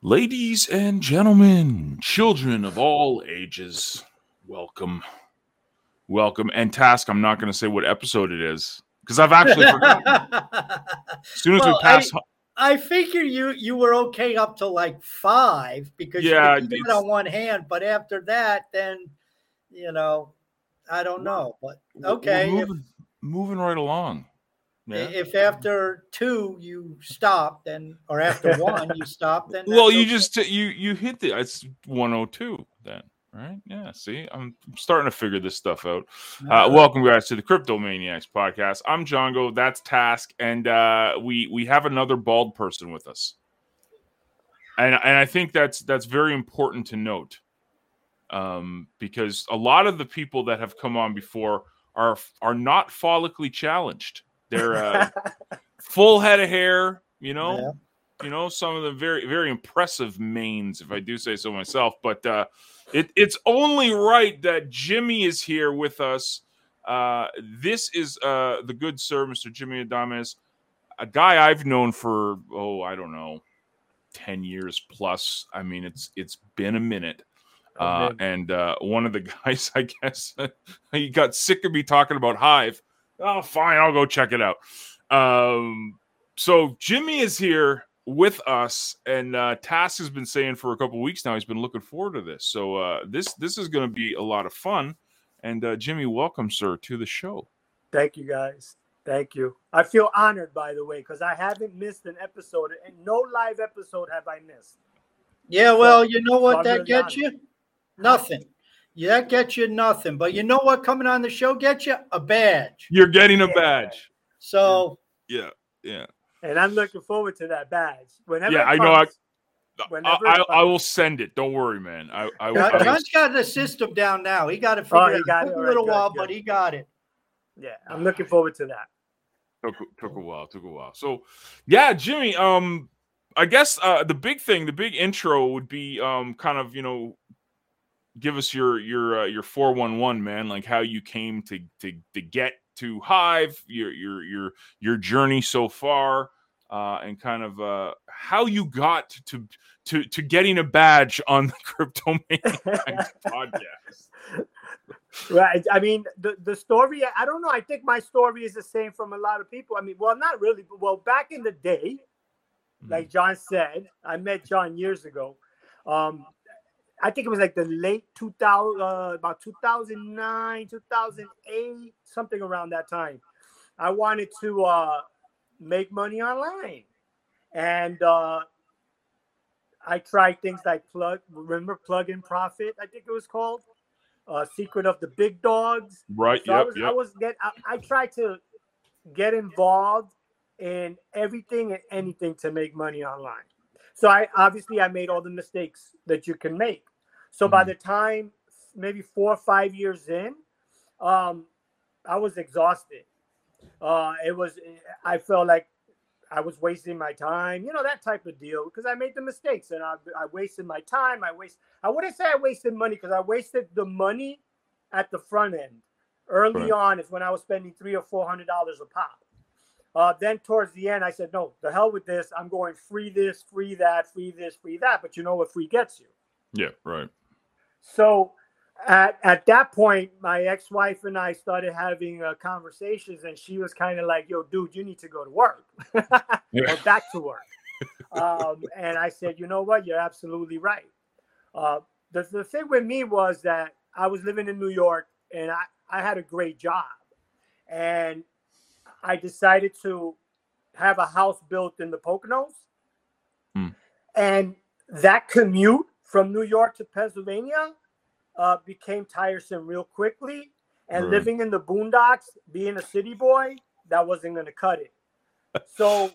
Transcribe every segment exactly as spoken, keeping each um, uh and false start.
Ladies and gentlemen, children of all ages, welcome. Welcome. And Task, I'm not going to say what episode it is, because I've actually forgotten. As soon as well, we pass, I, I figure you you were okay up to like five because yeah, you could do it on one hand, but after that, then you know, I don't know. But okay, we're moving, if, moving right along. Yeah. If after two you stop, then or after one you stop, then well, you okay. just you you hit the it's one oh two then. Right? Yeah. See, I'm starting to figure this stuff out. Uh, welcome, guys, to the Cryptomaniacs podcast. I'm Django. That's Task, and uh, we we have another bald person with us, and and I think that's that's very important to note, um, because a lot of the people that have come on before are are not follically challenged. They're uh, full head of hair, you know, yeah. you know, some of the very very impressive manes, if I do say so myself, but. Uh, It, it's only right that Jimmy is here with us. Uh, this is uh, the good sir, Mister Jimmy Adames, a guy I've known for, oh, I don't know, ten years plus. I mean, it's it's been a minute. Uh, okay. And uh, one of the guys, I guess, he got sick of me talking about Hive. Oh, fine, I'll go check it out. Um, so Jimmy is here with us, and uh Task has been saying for a couple weeks now he's been looking forward to this, so uh this this is going to be a lot of fun. And uh Jimmy, welcome, sir, to the show. Thank you, guys. Thank you. I feel honored, by the way, because I haven't missed an episode, and no live episode have I missed. Yeah, well, so, you know what that gets you? Nothing. Yeah, that gets you nothing. But you know what coming on the show gets you? A badge. You're getting a yeah. badge. So yeah, yeah. And I'm looking forward to that badge. Whenever yeah, comes, I know. I, whenever I, I, I will send it. Don't worry, man. I, I, John, I John's got the system down now. He got it for oh, a right, little good, while, good. But he got it. Yeah, I'm looking forward to that. Took, took a while. Took a while. So, yeah, Jimmy. Um, I guess uh, the big thing, the big intro would be um, kind of you know, give us your your uh, your four one one, man. Like how you came to to to get. to Hive, your your your your journey so far, uh, and kind of uh, how you got to to to getting a badge on the Cryptomaniacs podcast. Right. I mean, the, the story, I don't know. I think my story is the same from a lot of people. I mean, well, not really. But, well, back in the day, mm-hmm. like John said, I met John years ago. Um, I think it was like the late two thousand, uh, about two thousand nine, two thousand eight, something around that time. I wanted to uh, make money online. And uh, I tried things like Plug, remember Plugin Profit, I think it was called, uh, Secret of the Big Dogs. Right, so yep, I was, yep. I, was get, I, I tried to get involved in everything and anything to make money online. So I obviously I made all the mistakes that you can make. So mm-hmm. by the time maybe four or five years in, um, I was exhausted. Uh, it was I felt like I was wasting my time, you know, that type of deal, because I made the mistakes and I, I wasted my time. I waste. I wouldn't say I wasted money because I wasted the money at the front end. Early right. on is when I was spending three or four hundred dollars a pop. Uh, then towards the end, I said, no, the hell with this. I'm going free this, free that, free this, free that. But you know what free gets you. Yeah, right. So at, at that point, my ex-wife and I started having uh, conversations, and she was kind of like, yo, dude, you need to go to work or back to work. Um, and I said, you know what? You're absolutely right. Uh, the, the thing with me was that I was living in New York, and I, I had a great job. And I decided to have a house built in the Poconos. Mm. And that commute from New York to Pennsylvania uh, became tiresome real quickly. And right. living in the boondocks, being a city boy, that wasn't going to cut it. So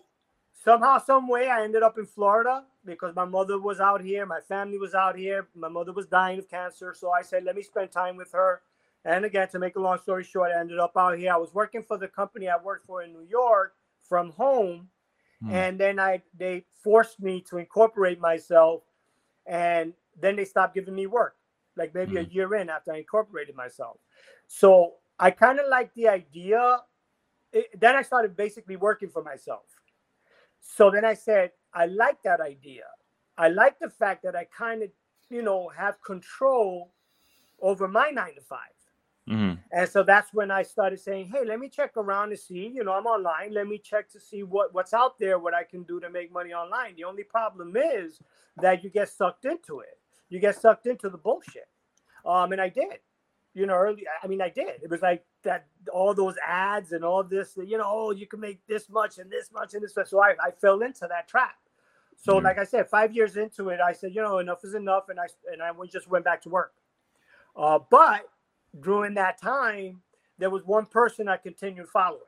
somehow, some way, I ended up in Florida because my mother was out here. My family was out here. My mother was dying of cancer. So I said, let me spend time with her. And again, to make a long story short, I ended up out here. I was working for the company I worked for in New York from home. Mm. And then I they forced me to incorporate myself. And then they stopped giving me work, like maybe mm. a year in after I incorporated myself. So I kind of like the idea. It, then I started basically working for myself. So then I said, I like that idea. I like the fact that I kind of, you know, have control over my nine to five. Mm-hmm. And so that's when I started saying, hey, let me check around to see, you know, I'm online. Let me check to see what, what's out there, what I can do to make money online. The only problem is that you get sucked into it. You get sucked into the bullshit. Um, and I did, you know, early. I mean, I did. It was like that, all those ads and all this, you know, oh, you can make this much and this much and this much. So I, I fell into that trap. So mm-hmm. like I said, five years into it, I said, you know, enough is enough. And I, and I just went back to work. Uh, but during that time, there was one person I continued following.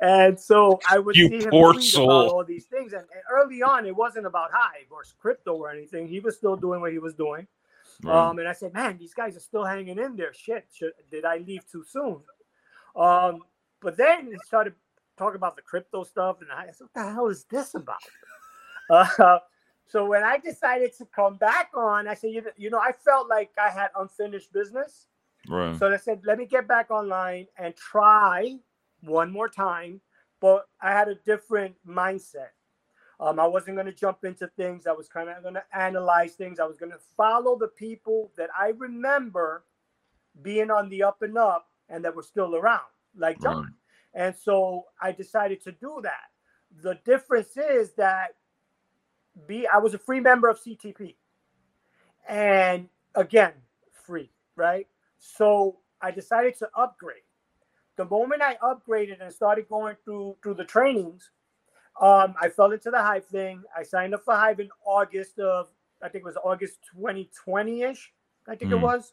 And so I would you see him tweet soul. about all these things. And, and early on, it wasn't about Hive or crypto or anything. He was still doing what he was doing. Right. Um, and I said, man, these guys are still hanging in there. Shit, should, did I leave too soon? Um, but then he started talking about the crypto stuff. And I said, what the hell is this about? Uh So when I decided to come back on, I said, you, you know, I felt like I had unfinished business. Right. So I said, let me get back online and try one more time. But I had a different mindset. Um, I wasn't going to jump into things. I was kind of going to analyze things. I was going to follow the people that I remember being on the up and up and that were still around, like John. Right. And so I decided to do that. The difference is that B, I was a free member of C T P, and again, free, right? So I decided to upgrade. The moment I upgraded and started going through through the trainings, um, I fell into the Hive thing. I signed up for Hive in August of, I think it was August twenty twenty-ish, I think mm. it was.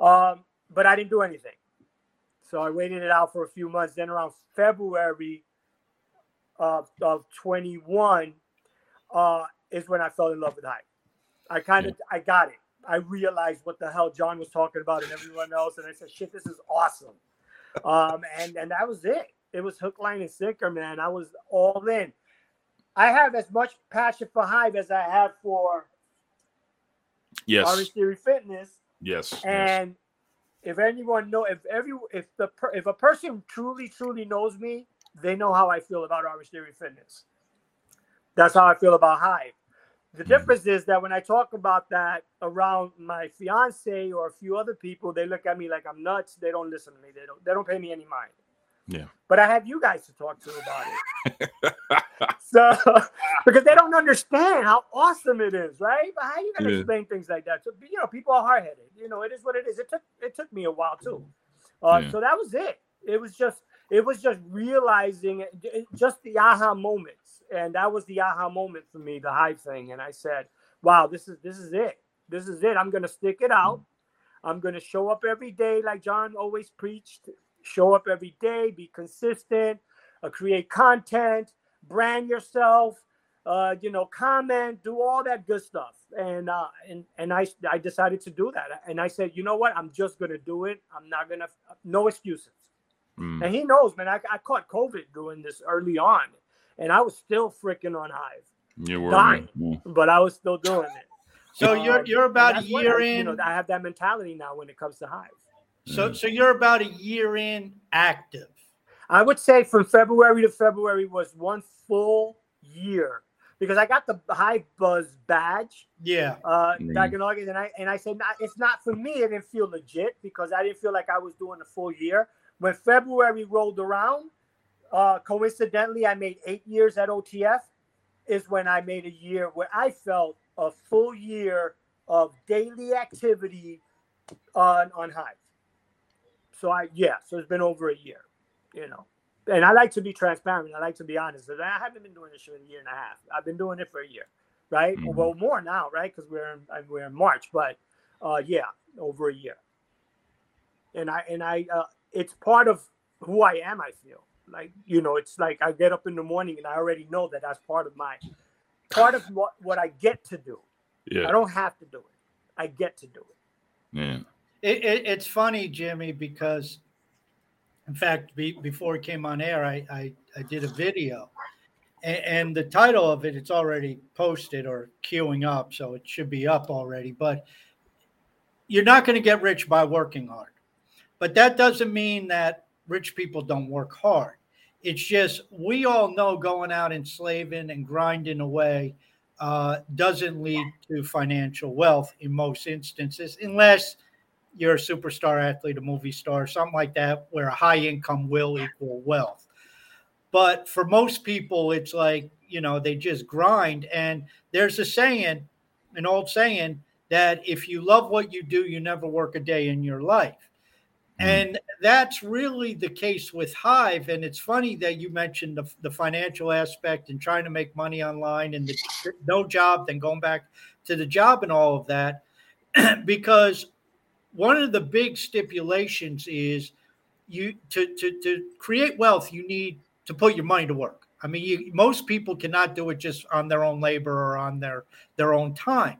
Um, but I didn't do anything. So I waited it out for a few months. Then around February of, of twenty-one, Uh, is when I fell in love with Hive. I kind of, yeah. I got it. I realized what the hell John was talking about and everyone else. And I said, shit, this is awesome. Um, and, and that was it. It was hook, line, and sinker, man. I was all in. I have as much passion for Hive as I have for yes. Armis Theory Fitness. Yes. And yes. if anyone know, if every, if the, per, if a person truly, truly knows me, they know how I feel about Armis Theory Fitness. That's how I feel about Hive. The difference is that when I talk about that around my fiance or a few other people, they look at me like I'm nuts. They don't listen to me. They don't. They don't pay me any mind. Yeah. But I have you guys to talk to about it. So because they don't understand how awesome it is, right? But how are you gonna yeah. explain things like that? So you know, people are hard headed. You know, it is what it is. It took it took me a while too. Uh, yeah. So that was it. It was just it was just realizing it, just the aha moment. And that was the aha moment for me, the Hive thing. And I said, wow, this is this is it. This is it. I'm going to stick it out. I'm going to show up every day like John always preached. Show up every day. Be consistent. Uh, create content. Brand yourself. Uh, you know, comment. Do all that good stuff. And uh, and, and I, I decided to do that. And I said, you know what? I'm just going to do it. I'm not going to. No excuses. Mm. And he knows, man. I, I caught COVID doing this early on. And I was still freaking on Hive. You were dying, yeah. but I was still doing it. So um, you're you're about a year I, in. You know, I have that mentality now when it comes to Hive. So mm. so you're about a year in active. I would say from February to February was one full year because I got the Hive Buzz badge. Yeah. Uh, mm. back in August, and I and I said not, it's not for me. It didn't feel legit because I didn't feel like I was doing a full year. When February rolled around. Uh, coincidentally, I made eight years at O T F is when I made a year where I felt a full year of daily activity on, on Hive. So I, yeah, so it's been over a year, you know, and I like to be transparent. I like to be honest. I haven't been doing this for a year and a half. I've been doing it for a year, right? Mm-hmm. Well, more now, right? Because we're in, we're in March, but uh, yeah, over a year. And I, and I, uh, it's part of who I am, I feel. Like, you know, it's like I get up in the morning and I already know that that's part of my, part of what, what I get to do. Yeah. I don't have to do it. I get to do it. Yeah. It, it, it's funny, Jimmy, because in fact, be, before it came on air, I, I, I did a video and, and the title of it, it's already posted or queuing up. So it should be up already, but you're not going to get rich by working hard. But that doesn't mean that rich people don't work hard. It's just we all know going out and slaving and grinding away uh, doesn't lead to financial wealth in most instances, unless you're a superstar athlete, a movie star, something like that, where a high income will equal wealth. But for most people, it's like, you know, they just grind. And there's a saying, an old saying, that if you love what you do, you never work a day in your life. And that's really the case with Hive. And it's funny that you mentioned the, the financial aspect and trying to make money online and the, no job, then going back to the job and all of that, because one of the big stipulations is you to, to, to create wealth, you need to put your money to work. I mean, you, most people cannot do it just on their own labor or on their, their own time.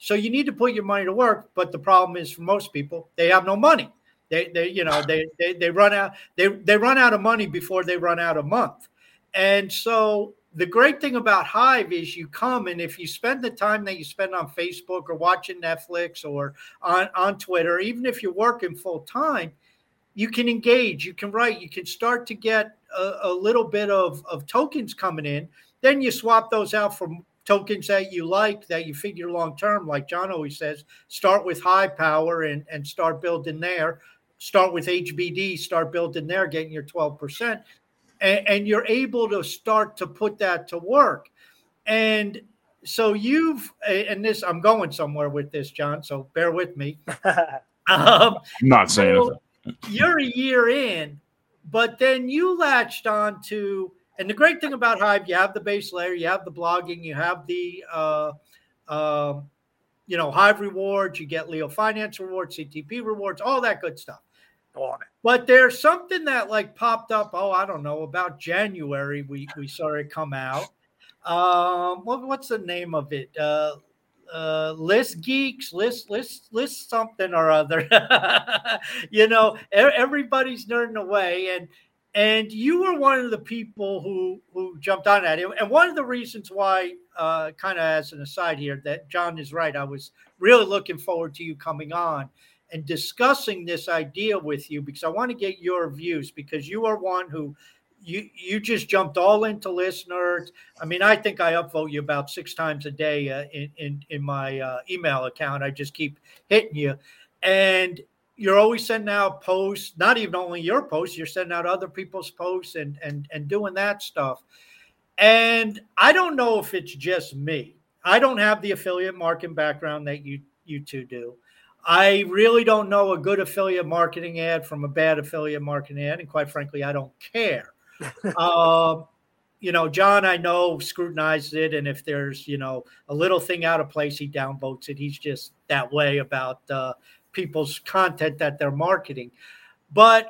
So you need to put your money to work. But the problem is for most people, they have no money. They, they, you know, they, they, they run out, they, they run out of money before they run out a month. And so the great thing about Hive is you come, and if you spend the time that you spend on Facebook or watching Netflix or on, on Twitter, even if you're working full time, you can engage, you can write, you can start to get a, a little bit of, of tokens coming in. Then you swap those out for tokens that you like, that you figure long-term, like John always says, start with high power and, and start building there. Start with H B D, start building there, getting your twelve percent, and, and you're able to start to put that to work. And so you've, and this, I'm going somewhere with this, John, so bear with me. um, I'm not saying so anything. You're a year in, but then you latched on to, and the great thing about Hive, you have the base layer, you have the blogging, you have the, uh, uh, you know, Hive rewards, you get Leo Finance rewards, C T P rewards, all that good stuff. On it. But there's something that like popped up. Oh, I don't know, about January. We we saw it come out. Um, what, what's the name of it? Uh, uh, list geeks, list list list something or other. You know, everybody's nerding away, and and you were one of the people who who jumped on that. And one of the reasons why, uh, kind of as an aside here, that John is right. I was really looking forward to you coming on and discussing this idea with you, because I want to get your views, because you are one who you you just jumped all into ListNerds. I mean, I think I upvote you about six times a day uh, in, in, in my uh, email account. I just keep hitting you. And you're always sending out posts, not even only your posts, you're sending out other people's posts and and and doing that stuff. And I don't know if it's just me. I don't have the affiliate marketing background that you you two do. I really don't know a good affiliate marketing ad from a bad affiliate marketing ad. And quite frankly, I don't care. um, you know, John, I know, scrutinizes it. And if there's, you know, a little thing out of place, he downvotes it. He's just that way about uh, people's content that they're marketing. But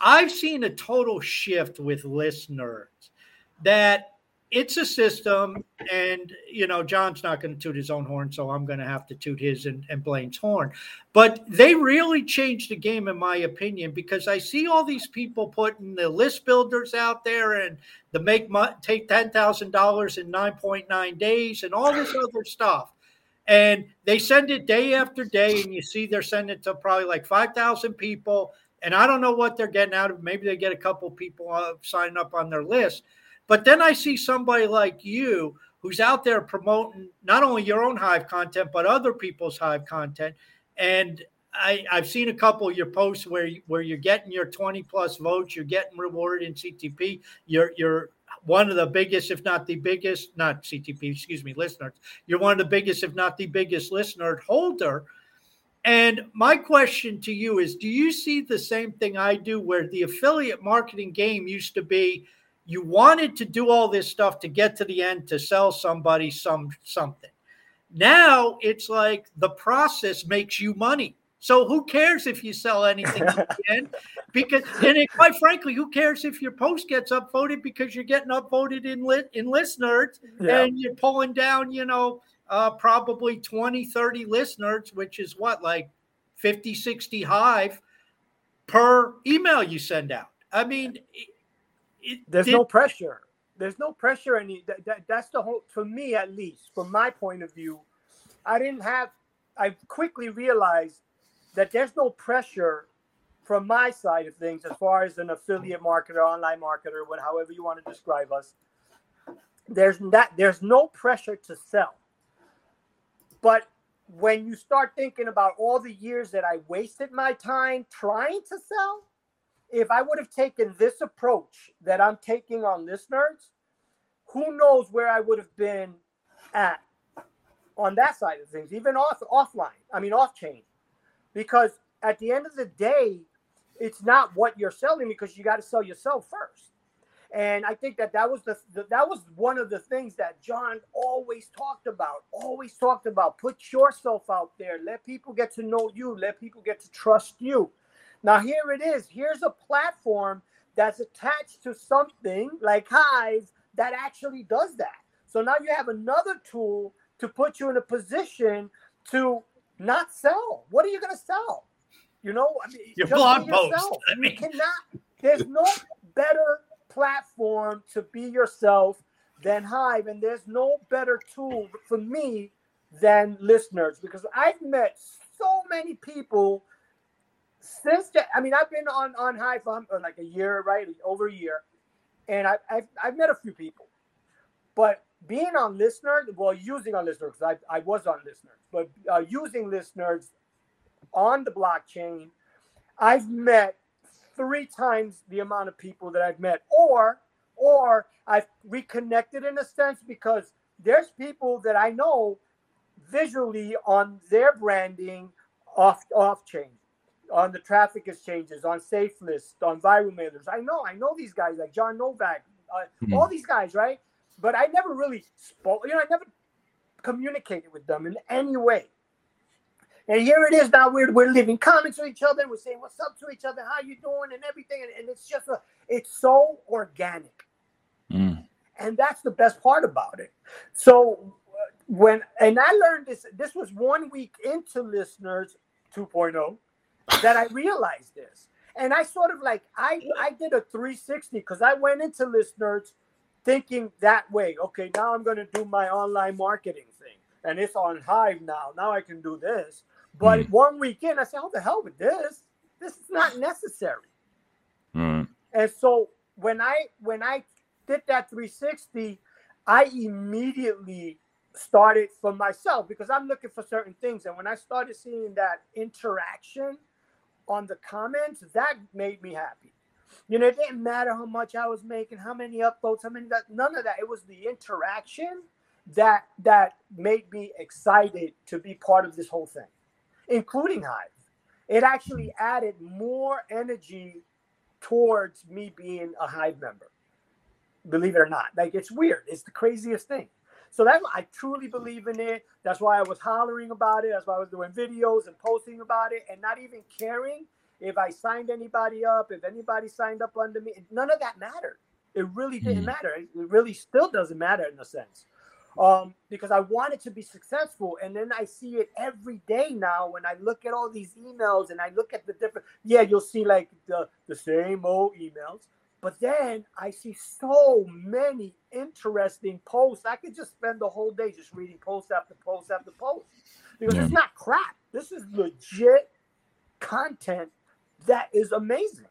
I've seen a total shift with ListNerds that it's a system, and, you know, John's not going to toot his own horn, so I'm going to have to toot his and, and Blaine's horn. But they really changed the game, in my opinion, because I see all these people putting the list builders out there and the make take ten thousand dollars in nine point nine days and all this other stuff. And they send it day after day, and you see they're sending it to probably like five thousand people, and I don't know what they're getting out of it. Maybe they get a couple people uh, signing up on their list. But then I see somebody like you who's out there promoting not only your own Hive content, but other people's Hive content. And I, I've seen a couple of your posts where, you, where you're getting your twenty plus votes, you're getting rewarded in C T P. You're, you're one of the biggest, if not the biggest, not C T P, excuse me, ListNerds. You're one of the biggest, if not the biggest ListNerd holder. And my question to you is, do you see the same thing I do, where the affiliate marketing game used to be, you wanted to do all this stuff to get to the end, to sell somebody some something. Now it's like the process makes you money. So who cares if you sell anything you can? Because, and it, quite frankly, who cares if your post gets upvoted, because you're getting upvoted in lit in ListNerds, yeah. and you're pulling down, you know, uh, probably twenty, thirty ListNerds, which is what, like fifty, sixty Hive per email you send out. I mean, it, it, there's it, no pressure. There's no pressure. Any that, that that's the whole. For me, at least, from my point of view, I didn't have. I quickly realized that there's no pressure from my side of things as far as an affiliate marketer, online marketer, however you want to describe us. There's not, there's no pressure to sell. But when you start thinking about all the years that I wasted my time trying to sell, if I would have taken this approach that I'm taking on ListNerds, who knows where I would have been at on that side of things, even off offline, I mean off-chain. Because at the end of the day, it's not what you're selling, because you got to sell yourself first. And I think that that was the, the that was one of the things that John always talked about, always talked about. Put yourself out there. Let people get to know you. Let people get to trust you. Now, here it is. Here's a platform that's attached to something like Hive that actually does that. So now you have another tool to put you in a position to not sell. What are you going to sell? You know, I mean, your blog post. I mean, you cannot. There's no better platform to be yourself than Hive, and there's no better tool for me than ListNerds, because I've met so many people since that. I mean, I've been on on Hive for like a year, right, over a year, and I, I've I've met a few people, but. Being on ListNerds, well, using on ListNerds, because I, I was on ListNerds, but uh, using ListNerds on the blockchain, I've met three times the amount of people that I've met, or or I've reconnected in a sense, because there's people that I know visually on their branding off off chain, on the traffic exchanges, on SafeList, on viral mailers. I know, I know these guys like John Novak, uh, mm-hmm. all these guys, right? But I never really spoke, you know, I never communicated with them in any way. And here it is now, we're, we're leaving comments to each other, we're saying what's up to each other, how you doing, and everything. And, and it's just, a, it's so organic. Mm. And that's the best part about it. So when, and I learned this, this was one week into ListNerds two point oh that I realized this. And I sort of like, I, I did a three sixty, because I went into ListNerds thinking that way. Okay, now I'm going to do my online marketing thing. And it's on Hive now. Now I can do this. But mm. one weekend, I said, oh, the hell with this. This is not necessary. Mm. And so when I when I did that three sixty, I immediately started for myself, because I'm looking for certain things. And when I started seeing that interaction on the comments, that made me happy. You know, it didn't matter how much I was making, how many upvotes, how many, none of that. It was the interaction that that made me excited to be part of this whole thing, including Hive. It actually added more energy towards me being a Hive member, believe it or not. Like, it's weird. It's the craziest thing. So that I truly believe in it. That's why I was hollering about it. That's why I was doing videos and posting about it and not even caring if I signed anybody up, if anybody signed up under me. None of that mattered. It really didn't mm. matter. It really still doesn't matter in a sense, um, because I wanted to be successful. And then I see it every day now when I look at all these emails and I look at the different, yeah, you'll see like the, the same old emails. But then I see so many interesting posts. I could just spend the whole day just reading post after post after post, because yeah. it's not crap. This is legit content. That is amazing.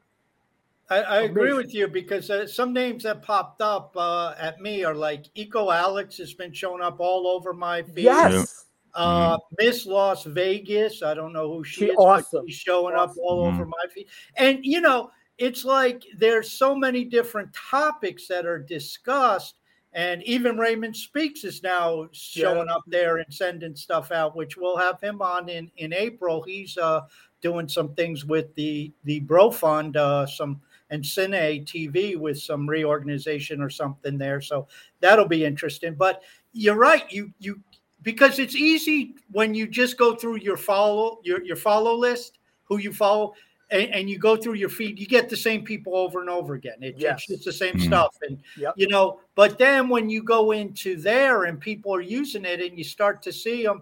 I, I amazing. agree with you, because uh, some names that popped up uh, at me are like Eco Alex has been showing up all over my feed. Yes. Uh, mm-hmm. Miss Las Vegas. I don't know who she, she is. Awesome. But she's showing awesome. up all mm-hmm. over my feed. And, you know, it's like there's so many different topics that are discussed. And even Raymond Speaks is now showing yeah. up there and sending stuff out, which we'll have him on in, in April. He's uh, doing some things with the, the BroFund uh, some, and Cine T V with some reorganization or something there. So that'll be interesting. But you're right. You you because it's easy when you just go through your follow your, your follow list, who you follow, and, and you go through your feed, you get the same people over and over again. It, yes. It's just the same mm-hmm. stuff. And, yep. you know, but then when you go into there and people are using it and you start to see them,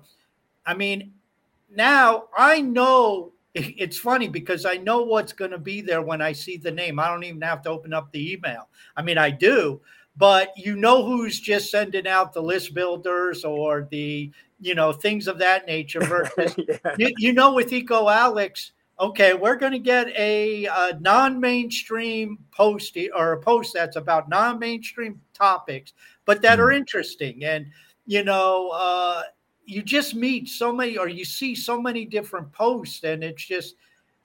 I mean, now I know it's funny because I know what's going to be there when I see the name. I don't even have to open up the email. I mean, I do, but you know who's just sending out the list builders or the, you know, things of that nature versus, yeah. you, you know, with Eco Alex, okay, we're going to get a, a non-mainstream post or a post that's about non-mainstream topics, but that are interesting. And, you know, uh, you just meet so many, or you see so many different posts, and it's just,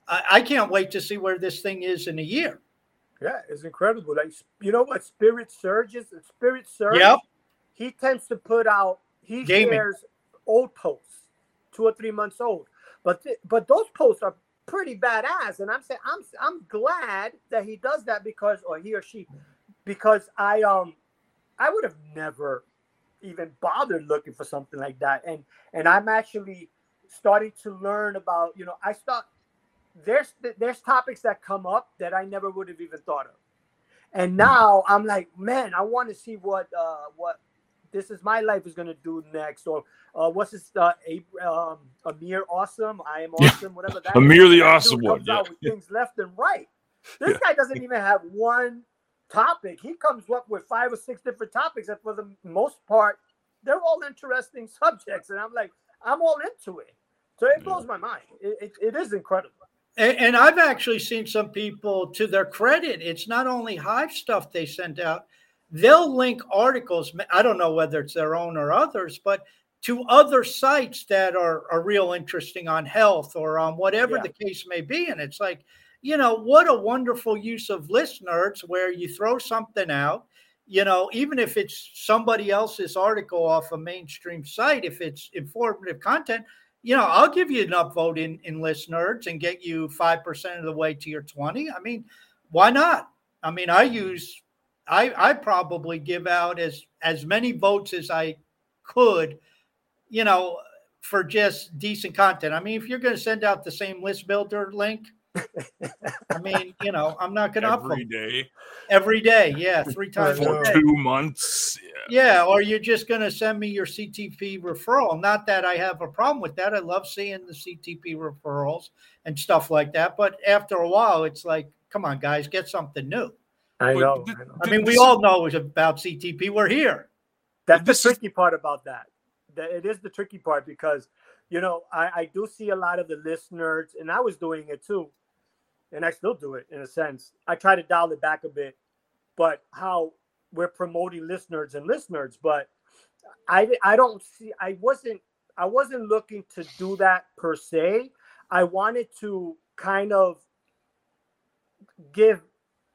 I, I can't wait to see where this thing is in a year. Yeah, it's incredible. Like, you know what, Spirit Surge is? Spirit Surge, yep. He tends to put out, he Gaming. shares old posts, two or three months old. But th- but those posts are pretty badass, and I'm saying, I'm I'm glad that he does that because, or he or she, because I um I would have never even bothered looking for something like that, and and I'm actually starting to learn about, you know, I start there's there's topics that come up that I never would have even thought of, and now I'm like, man, I want to see what uh what This Is My Life is going to do next, or uh what's this uh a, um Amir Awesome, I Am Awesome, yeah. whatever that Amir is. The Awesome one, yeah. Out with things left and right. This yeah. guy doesn't even have one topic. He comes up with five or six different topics, and for the most part, they're all interesting subjects. And I'm like, I'm all into it. So it blows my mind. It it, it is incredible. And, and I've actually seen some people, to their credit, it's not only Hive stuff they send out. They'll link articles. I don't know whether it's their own or others, but to other sites that are, are real interesting on health or on whatever yeah. the case may be. And it's like, you know, what a wonderful use of ListNerds, where you throw something out, you know, even if it's somebody else's article off a mainstream site, if it's informative content, you know, I'll give you an upvote in, in ListNerds and get you five percent of the way to your twenty. I mean, why not? I mean, I use, I, I probably give out as, as many votes as I could, you know, for just decent content. I mean, if you're going to send out the same list builder link, I mean, you know, I'm not going to upload every day. Every day, yeah, three times for two months. Yeah. yeah, or you're just going to send me your C T P referral. Not that I have a problem with that. I love seeing the C T P referrals and stuff like that. But after a while, it's like, come on, guys, get something new. I know. Th- I know. I mean, we all know about C T P. We're here. That's the tricky part about that. That it is the tricky part because, you know, I, I do see a lot of the ListNerds, and I was doing it too. And I still do it in a sense. I try to dial it back a bit, but how we're promoting ListNerds and ListNerds, but I I don't see I wasn't I wasn't looking to do that per se. I wanted to kind of give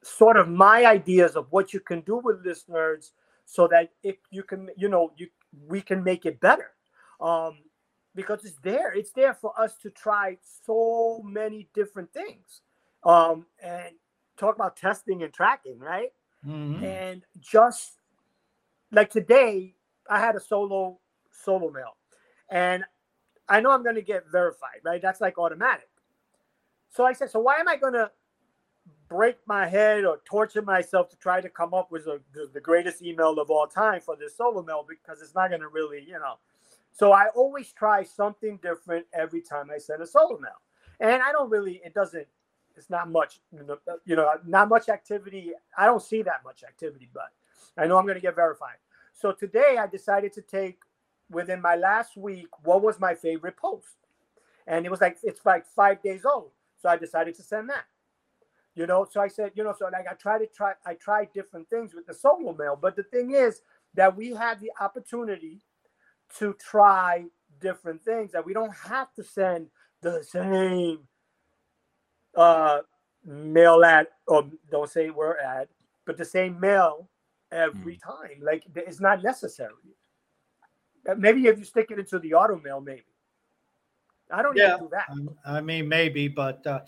sort of my ideas of what you can do with ListNerds so that if you can, you know, you we can make it better. Um, because it's there, it's there for us to try so many different things. Um, and talk about testing and tracking, right? Mm-hmm. And just like today, I had a solo solo mail, and I know I'm going to get verified, right? That's like automatic. So I said, so why am I going to break my head or torture myself to try to come up with a, the, the greatest email of all time for this solo mail, because it's not going to really, you know. So I always try something different every time I send a solo mail, and I don't really, it doesn't. It's not much, you know, not much activity. I don't see that much activity, but I know I'm going to get verified. So today I decided to take, within my last week, what was my favorite post? And it was like, it's like five days old. So I decided to send that, you know? So I said, you know, so like I try to try, I tried different things with the solo mail, but the thing is that we have the opportunity to try different things, that we don't have to send the same uh mail ad, or don't say we're ad, but the same mail every mm. time. Like, it's not necessary. Maybe if you stick it into the auto mail, maybe I don't yeah. even do that. I mean, maybe, but uh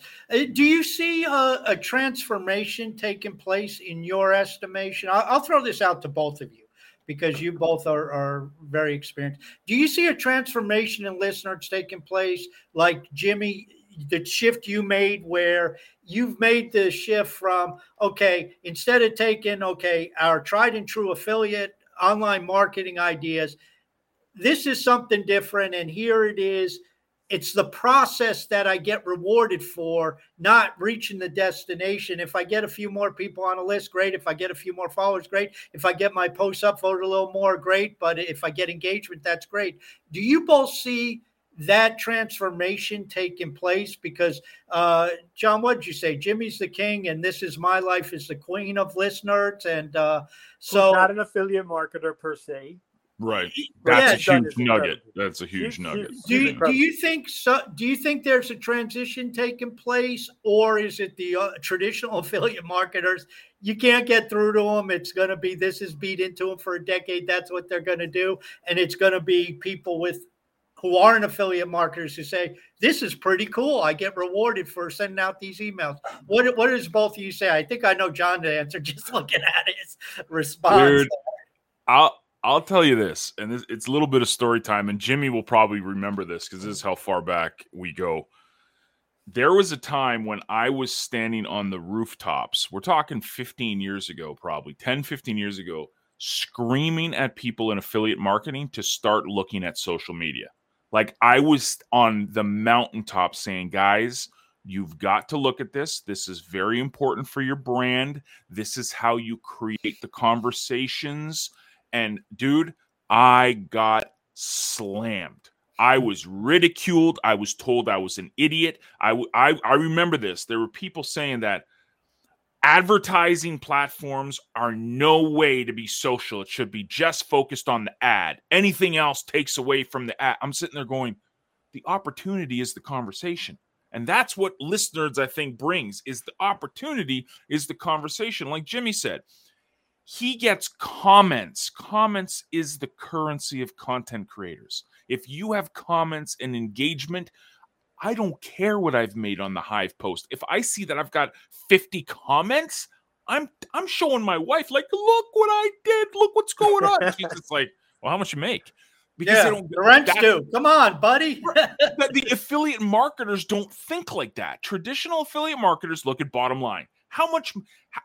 do you see a, a transformation taking place in your estimation? I'll, I'll throw this out to both of you because you both are, are very experienced. Do you see a transformation in ListNerds taking place, like Jimmy, the shift you made where you've made the shift from, okay, instead of taking, okay, our tried and true affiliate online marketing ideas, this is something different, and here it is. It's the process that I get rewarded for, not reaching the destination. If I get a few more people on a list, great. If I get a few more followers, great. If I get my posts upvoted a little more, great. But if I get engagement, that's great. Do you both see that transformation taking place? Because, uh, John, what did you say? Jimmy's the king, and This Is My Life is the queen of ListNerds. And uh, so, not an affiliate marketer per se. Right. That's yeah, a huge nugget. That's a huge, huge nugget. Do you, do you think so? Do you think there's a transition taking place, or is it the uh, traditional affiliate marketers? You can't get through to them. It's going to be, this is beat into them for a decade. That's what they're going to do. And it's going to be people with who aren't affiliate marketers who say, this is pretty cool. I get rewarded for sending out these emails. What, what does both of you say? I think I know John to answer just looking at his response. Dude, I'll, I'll tell you this, and it's a little bit of story time, and Jimmy will probably remember this because this is how far back we go. There was a time when I was standing on the rooftops. We're talking fifteen years ago, probably ten, fifteen years ago, screaming at people in affiliate marketing to start looking at social media. Like, I was on the mountaintop saying, guys, you've got to look at this. This is very important for your brand. This is how you create the conversations. And dude, I got slammed. I was ridiculed. I was told I was an idiot. I, I, I remember this. There were people saying that advertising platforms are no way to be social. It should be just focused on the ad. Anything else takes away from the ad. I'm sitting there going, the opportunity is the conversation. And that's what ListNerds, I think, brings, is the opportunity is the conversation. Like Jimmy said, he gets comments. Comments is the currency of content creators. If you have comments and engagement, I don't care what I've made on the Hive post. If I see that I've got fifty comments, I'm I'm showing my wife, like, look what I did. Look what's going on. She's just like, well, how much you make? Because yeah, they don't, the rent's due. Come on, buddy. The affiliate marketers don't think like that. Traditional affiliate marketers look at bottom line. How much,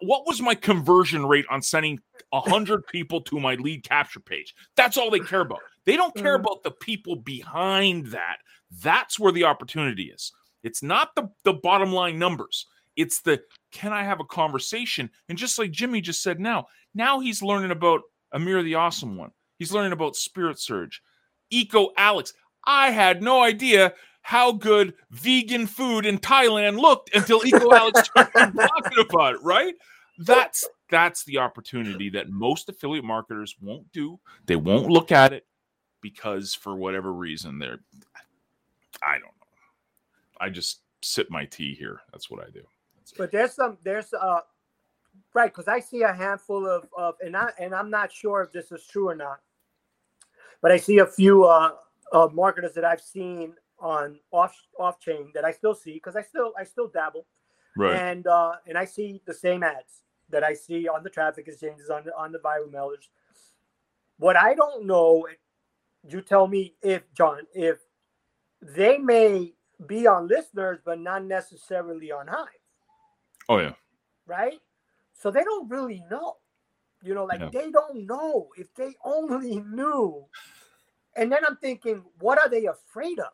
what was my conversion rate on sending one hundred people to my lead capture page? That's all they care about. They don't care about the people behind that. That's where the opportunity is. It's not the, the bottom line numbers. It's the, can I have a conversation? And just like Jimmy just said now, now he's learning about Amir the Awesome One. He's learning about Spirit Surge, Eco Alex. I had no idea how good vegan food in Thailand looked until Eco Alex started talking about it, right? That's that's the opportunity that most affiliate marketers won't do. They won't look at it because for whatever reason they're, I don't know. I just sip my tea here. That's what I do. That's but it. there's some there's uh right because I see a handful of of and I and I'm not sure if this is true or not, but I see a few uh, uh marketers that I've seen on off off chain that I still see because I still I still dabble, right? And uh, and I see the same ads that I see on the traffic exchanges on the, on the viral mailers. What I don't know, you tell me if John, if they may be on ListNerds but not necessarily on Hive. Oh yeah, right. So they don't really know, you know, like yeah. they don't know. If they only knew. And then I'm thinking, what are they afraid of?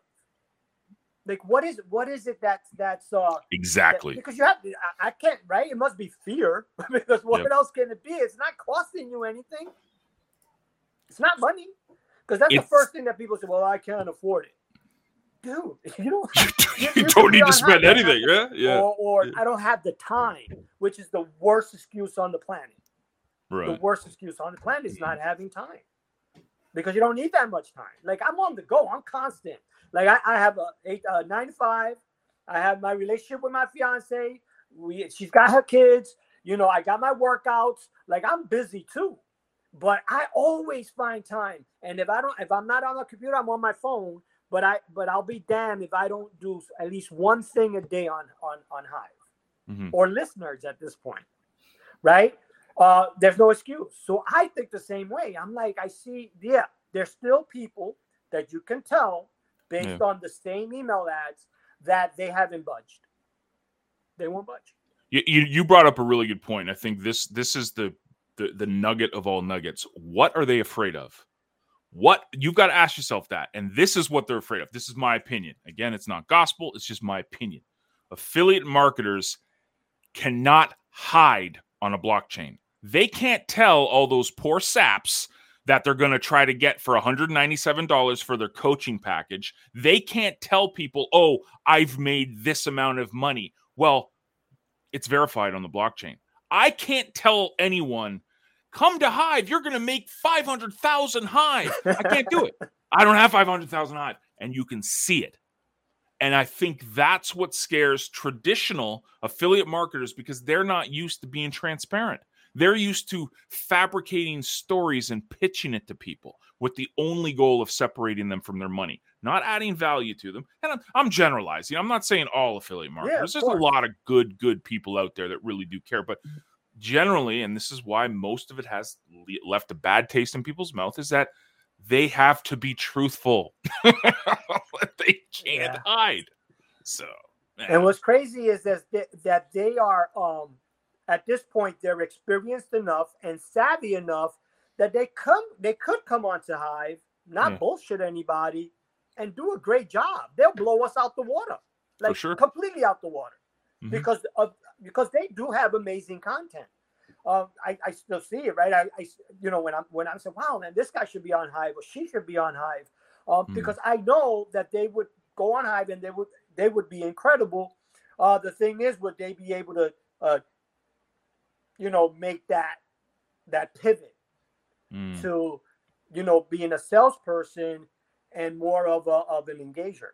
Like, what is what is it that's that's uh exactly that, because you have I, I can't right it must be fear because what yep. else can it be? It's not costing you anything. It's not money because that's it's, the first thing that people say. Well, I can't afford it, dude. You don't you, you don't need to spend anything, yeah, yeah. Or, or yeah. I don't have the time, which is the worst excuse on the planet. Right. The worst excuse on the planet is not having time because you don't need that much time. Like I'm on the go, I'm constant. Like I, I have a eight, uh, nine to five. I have my relationship with my fiance. We, she's got her kids. You know, I got my workouts. Like I'm busy too, but I always find time. And if I don't, if I'm not on the computer, I'm on my phone. But I, but I'll be damned if I don't do at least one thing a day on on on Hive mm-hmm. or ListNerds at this point, right? Uh, there's no excuse. So I think the same way. I'm like, I see, yeah, there's still people that you can tell based yeah. on the same email ads that they haven't budged. They won't budge. You, you, you brought up a really good point. I think this this is the, the the nugget of all nuggets. What are they afraid of? What you've got to ask yourself that. And this is what they're afraid of. This is my opinion. Again, it's not gospel. It's just my opinion. Affiliate marketers cannot hide on a blockchain. They can't tell all those poor saps that they're going to try to get for one hundred ninety-seven dollars for their coaching package. They can't tell people, oh, I've made this amount of money. Well, it's verified on the blockchain. I can't tell anyone, come to Hive, you're going to make five hundred thousand Hive. I can't do it. I don't have five hundred thousand Hive. And you can see it. And I think that's what scares traditional affiliate marketers, because they're not used to being transparent. They're used to fabricating stories and pitching it to people with the only goal of separating them from their money, not adding value to them. And I'm, I'm generalizing. I'm not saying all affiliate marketers. Yeah, There's course. a lot of good, good people out there that really do care. But generally, and this is why most of it has left a bad taste in people's mouth, is that they have to be truthful. They can't yeah. hide. So, man. And what's crazy is that they, that they are, um, at this point, they're experienced enough and savvy enough that they come, they could come onto Hive, not yeah. bullshit anybody, and do a great job. They'll blow us out the water, like sure. completely out the water, mm-hmm. because of, because they do have amazing content. Um, I, I still see it, right? I, I, you know, when I'm when I'm saying, wow, man, this guy should be on Hive or she should be on Hive, um, mm. because I know that they would go on Hive and they would they would be incredible. Uh, the thing is, would they be able to, uh, you know, make that that pivot mm. to, you know, being a salesperson and more of a, of an engager,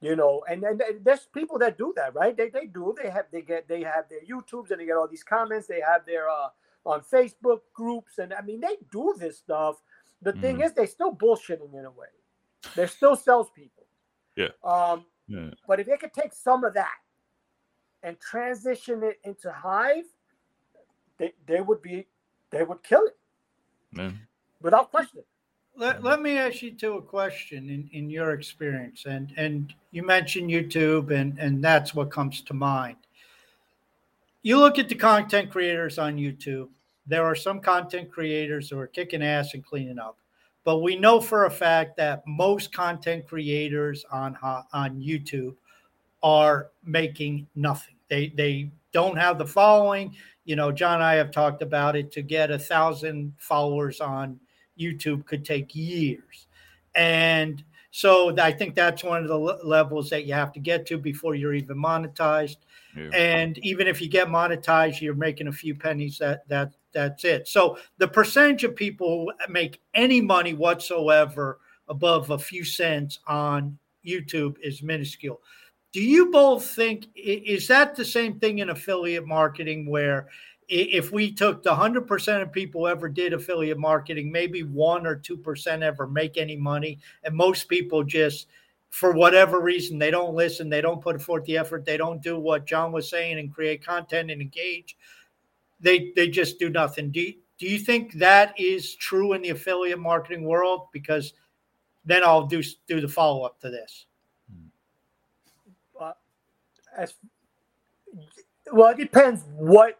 you know? And, and there's people that do that, right? They they do. They have they get they have their YouTubes and they get all these comments. They have their uh, on Facebook groups, and I mean they do this stuff. The mm. thing is, they still bullshitting in a way. They're still salespeople. Yeah. Um. Yeah. But if they could take some of that and transition it into Hive, they they would be they would kill it, man, without question. Let, let me ask you two a question in, in your experience. And and you mentioned YouTube, and, and that's what comes to mind. You look at the content creators on YouTube. There are some content creators who are kicking ass and cleaning up. But we know for a fact that most content creators on on YouTube are making nothing. They they don't have the following. You know, John and I have talked about it. To get a thousand followers on YouTube could take years. And so I think that's one of the le- levels that you have to get to before you're even monetized. Yeah. And even if you get monetized, you're making a few pennies. That that that's it. So the percentage of people who make any money whatsoever above a few cents on YouTube is minuscule. Do you both think, is that the same thing in affiliate marketing, where if we took the one hundred percent of people who ever did affiliate marketing, maybe one or two percent ever make any money? And most people just, for whatever reason, they don't listen, they don't put forth the effort, they don't do what John was saying and create content and engage. They they just do nothing. Do you, do you think that is true in the affiliate marketing world? Because then I'll do, do the follow-up to this. Uh, as, well, it depends what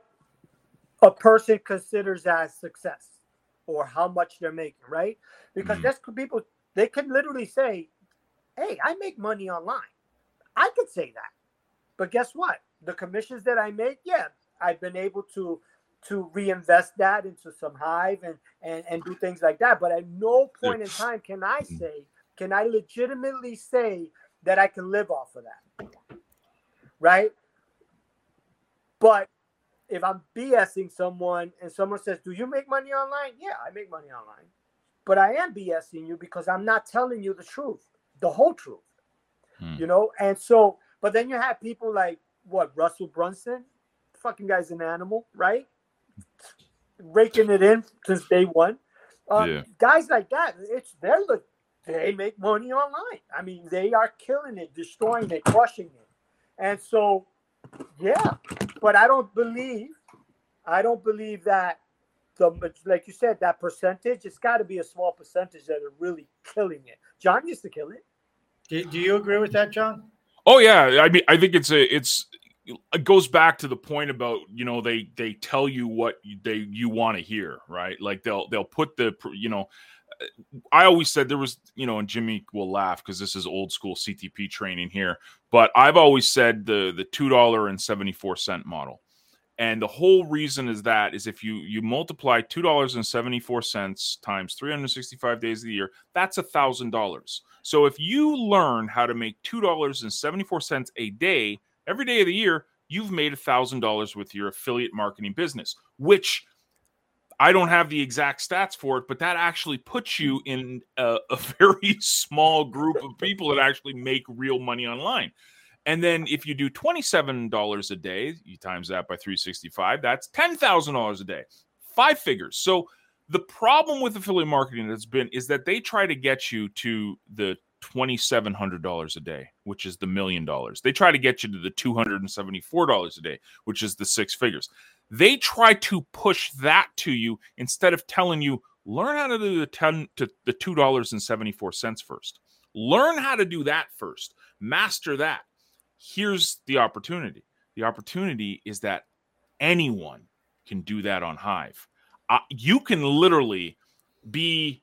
a person considers as success or how much they're making, right? Because that's people, they can literally say, hey, I make money online. I could say that. But guess what? The commissions that I make, yeah, I've been able to to reinvest that into some Hive and, and, and do things like that. But at no point in time can I say, can I legitimately say that I can live off of that, right? But if I'm BSing someone and someone says, do you make money online? Yeah, I make money online. But I am BSing you because I'm not telling you the truth, the whole truth, hmm. you know? And so, but then you have people like, what, Russell Brunson? The fucking guy's an animal, right? Raking it in since day one. Um, yeah. Guys like that, it's their look. They make money online. I mean, they are killing it, destroying it, crushing it. And so, yeah, but I don't believe, I don't believe that the, like you said, that percentage, it's got to be a small percentage that are really killing it. John used to kill it. Do, do you agree with that, John? Oh, yeah. I mean, I think it's a, it's, it goes back to the point about, you know, they, they tell you what they, you want to hear, right? Like they'll, they'll put the, you know, I always said there was, you know, and Jimmy will laugh because this is old school C T P training here, but I've always said the, the two dollars and seventy-four cents model. And the whole reason is that is if you, you multiply two dollars and seventy-four cents times three hundred sixty-five days of the year, that's one thousand dollars. So if you learn how to make two dollars and seventy-four cents a day, every day of the year, you've made one thousand dollars with your affiliate marketing business, which I don't have the exact stats for it, but that actually puts you in a, a very small group of people that actually make real money online. And then if you do twenty-seven dollars a day, you times that by three sixty-five, that's ten thousand dollars a day, five figures. So the problem with affiliate marketing that's been is that they try to get you to the twenty-seven hundred dollars a day, which is the million dollars. They try to get you to the two hundred seventy-four dollars a day, which is the six figures. They try to push that to you instead of telling you, learn how to do the ten to the two dollars and seventy-four cents first. Learn how to do that first. Master that. Here's the opportunity. The opportunity is that anyone can do that on Hive. Uh, you can literally be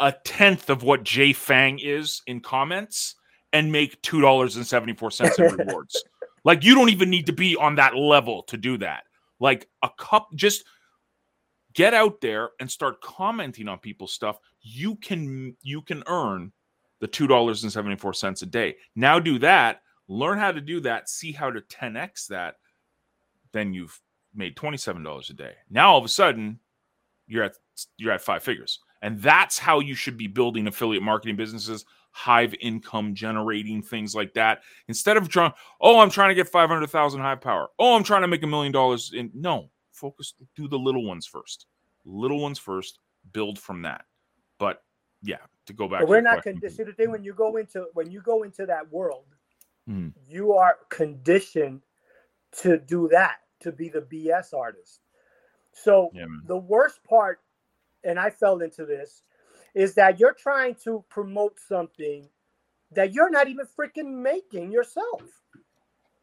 a tenth of what Jay Fang is in comments and make two dollars and seventy-four cents in rewards. Like, you don't even need to be on that level to do that. Like, a cup, just get out there and start commenting on people's stuff. You can, you can earn the two dollars and seventy-four cents a day. Now do that. Learn how to do that, see how to ten X that, then you've made twenty-seven dollars a day. Now all of a sudden, you're at you're at five figures. And that's how you should be building affiliate marketing businesses, Hive income generating things like that. Instead of trying, oh, I'm trying to get five hundred thousand Hive power. Oh, I'm trying to make a million dollars. In no, focus, do the little ones first. Little ones first, build from that. But yeah, to go back. But we're to not conditioned. See, the thing when you go into when you go into that world, Mm. you are conditioned to do that, to be the B S artist. So yeah, the worst part, and I fell into this, is that you're trying to promote something that you're not even freaking making yourself.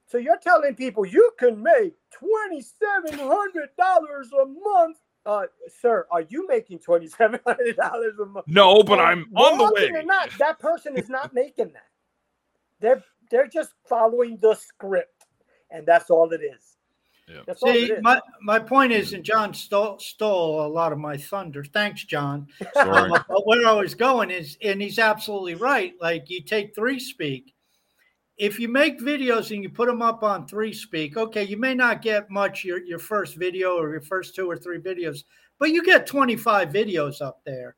So you're telling people you can make twenty-seven hundred dollars a month. Uh, sir, are you making twenty-seven hundred dollars a month? No, but and I'm on the way. Or not, that person is not making that. They're They're just following the script, and that's all it is. Yeah. That's See, all it is. My, my point is, and John stole, stole a lot of my thunder. Thanks, John. Sorry. Um, but where I was going is, and he's absolutely right, like you take ThreeSpeak. If you make videos and you put them up on ThreeSpeak, okay, you may not get much your, your first video or your first two or three videos, but you get twenty-five videos up there.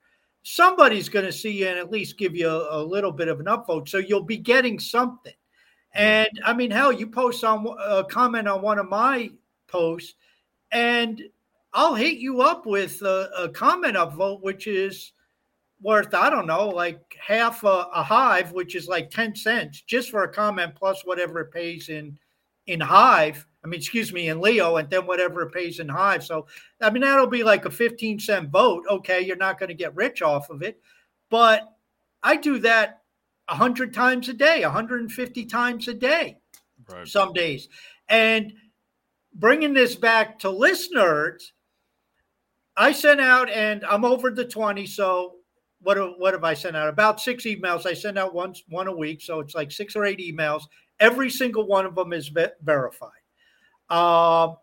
Somebody's going to see you and at least give you a, a little bit of an upvote. So you'll be getting something. And I mean, hell, you post on a comment on one of my posts and I'll hit you up with a, a comment upvote, which is worth, I don't know, like half a, a Hive, which is like ten cents just for a comment plus whatever it pays in, in Hive. I mean, excuse me, in Leo, and then whatever it pays in Hive. So, I mean, that'll be like a fifteen cent vote. Okay, you're not going to get rich off of it. But I do that one hundred times a day, one hundred fifty times a day, right. Some days. And bringing this back to ListNerds, I sent out, and I'm over the twenty, so what, what have I sent out? About six emails. I send out one, one a week, so it's like six or eight emails. Every single one of them is ver- verified. Uh,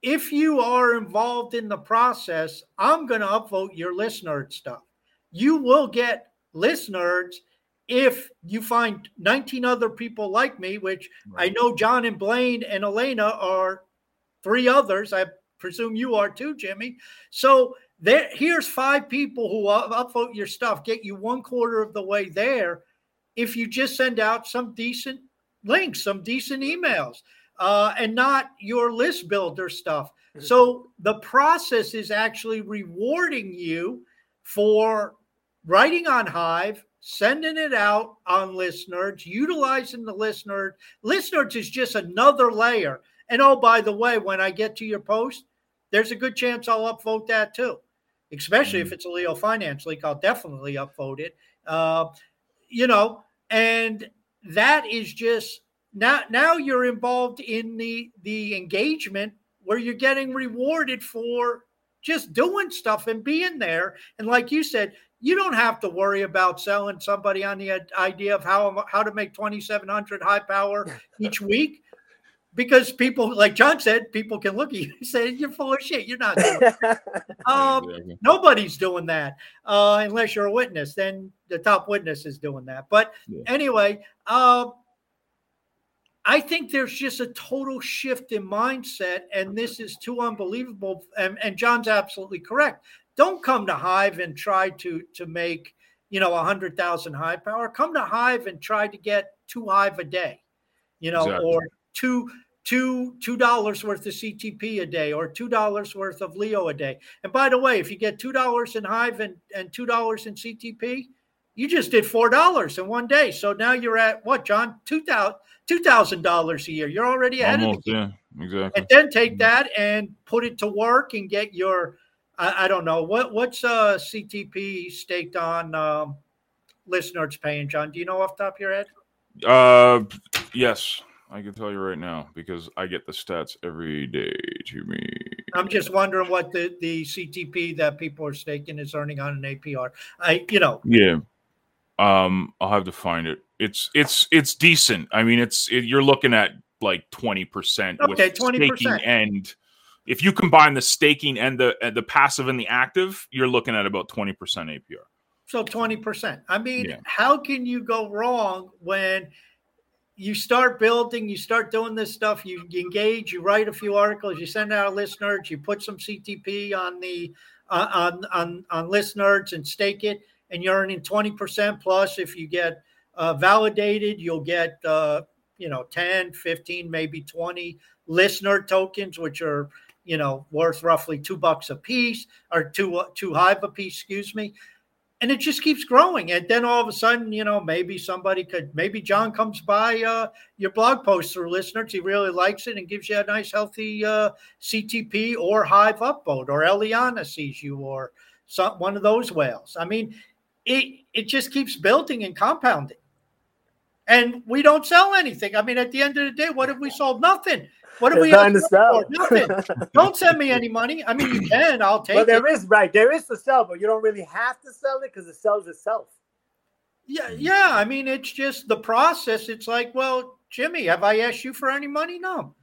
if you are involved in the process, I'm going to upvote your ListNerds stuff. You will get ListNerds if you find nineteen other people like me, which right. I know John and Blaine and Elena are three others. I presume you are too, Jimmy. So there, here's five people who upvote your stuff, get you one quarter of the way there. If you just send out some decent links, some decent emails, uh, and not your list builder stuff. So the process is actually rewarding you for writing on Hive, sending it out on ListNerds, utilizing the ListNerds. ListNerds is just another layer. And oh, by the way, when I get to your post, there's a good chance I'll upvote that too, especially mm-hmm. if it's a Leo Finance leak. I'll definitely upvote it. Uh, you know, and that is just now. Now you're involved in the the engagement where you're getting rewarded for just doing stuff and being there. And like you said, you don't have to worry about selling somebody on the idea of how, how to make twenty-seven hundred high power each week, because people, like John said, people can look at you and say, you're full of shit. You're not doing that. um, nobody's doing that uh, unless you're a witness. Then the top witness is doing that. But yeah. anyway, uh, I think there's just a total shift in mindset, and this is too unbelievable. And, and John's absolutely correct. Don't come to Hive and try to to make, you know, one hundred thousand Hive power. Come to Hive and try to get two Hive a day, you know, exactly. or two, two, two dollars worth of C T P a day or two dollars worth of Leo a day. And by the way, if you get two dollars in Hive and, and two dollars in C T P, you just did four dollars in one day. So now you're at what, John? two thousand dollars two thousand dollars a year. You're already ahead Almost, of the game. Yeah, exactly. And then take that and put it to work and get your, I, I don't know, what what's uh, C T P staked on um, ListNerds paying, John? Do you know off the top of your head? Uh, yes, I can tell you right now because I get the stats every day to me. I'm just wondering what the, the C T P that people are staking is earning on an A P R. I, you know. Yeah. Um, I'll have to find it. It's it's it's decent. I mean, it's it, you're looking at like twenty percent with staking, and if you combine the staking and the and the passive and the active, you're looking at about twenty percent A P R. So twenty percent. I mean, yeah. how can you go wrong when you start building, you start doing this stuff, you engage, you write a few articles, you send out ListNerds, you put some C T P on the uh, on on on ListNerds and stake it, and you're earning twenty percent plus if you get Uh, validated, you'll get, uh, you know, ten, fifteen, maybe twenty listener tokens, which are, you know, worth roughly two bucks a piece or two, uh, two Hive a piece, excuse me. And it just keeps growing. And then all of a sudden, you know, maybe somebody could, maybe John comes by uh, your blog post through ListNerds. He really likes it and gives you a nice, healthy uh, C T P or Hive upvote, or Eliana sees you or some, one of those whales. I mean, it it just keeps building and compounding. And we don't sell anything. I mean, at the end of the day, what have we sold? Nothing. What have we sold? Nothing. Don't send me any money. I mean, you can. I'll take it. Well, there it. is, right. There is to sell, but you don't really have to sell it because it sells itself. Yeah, yeah. I mean, it's just the process. It's like, well, Jimmy, have I asked you for any money? No.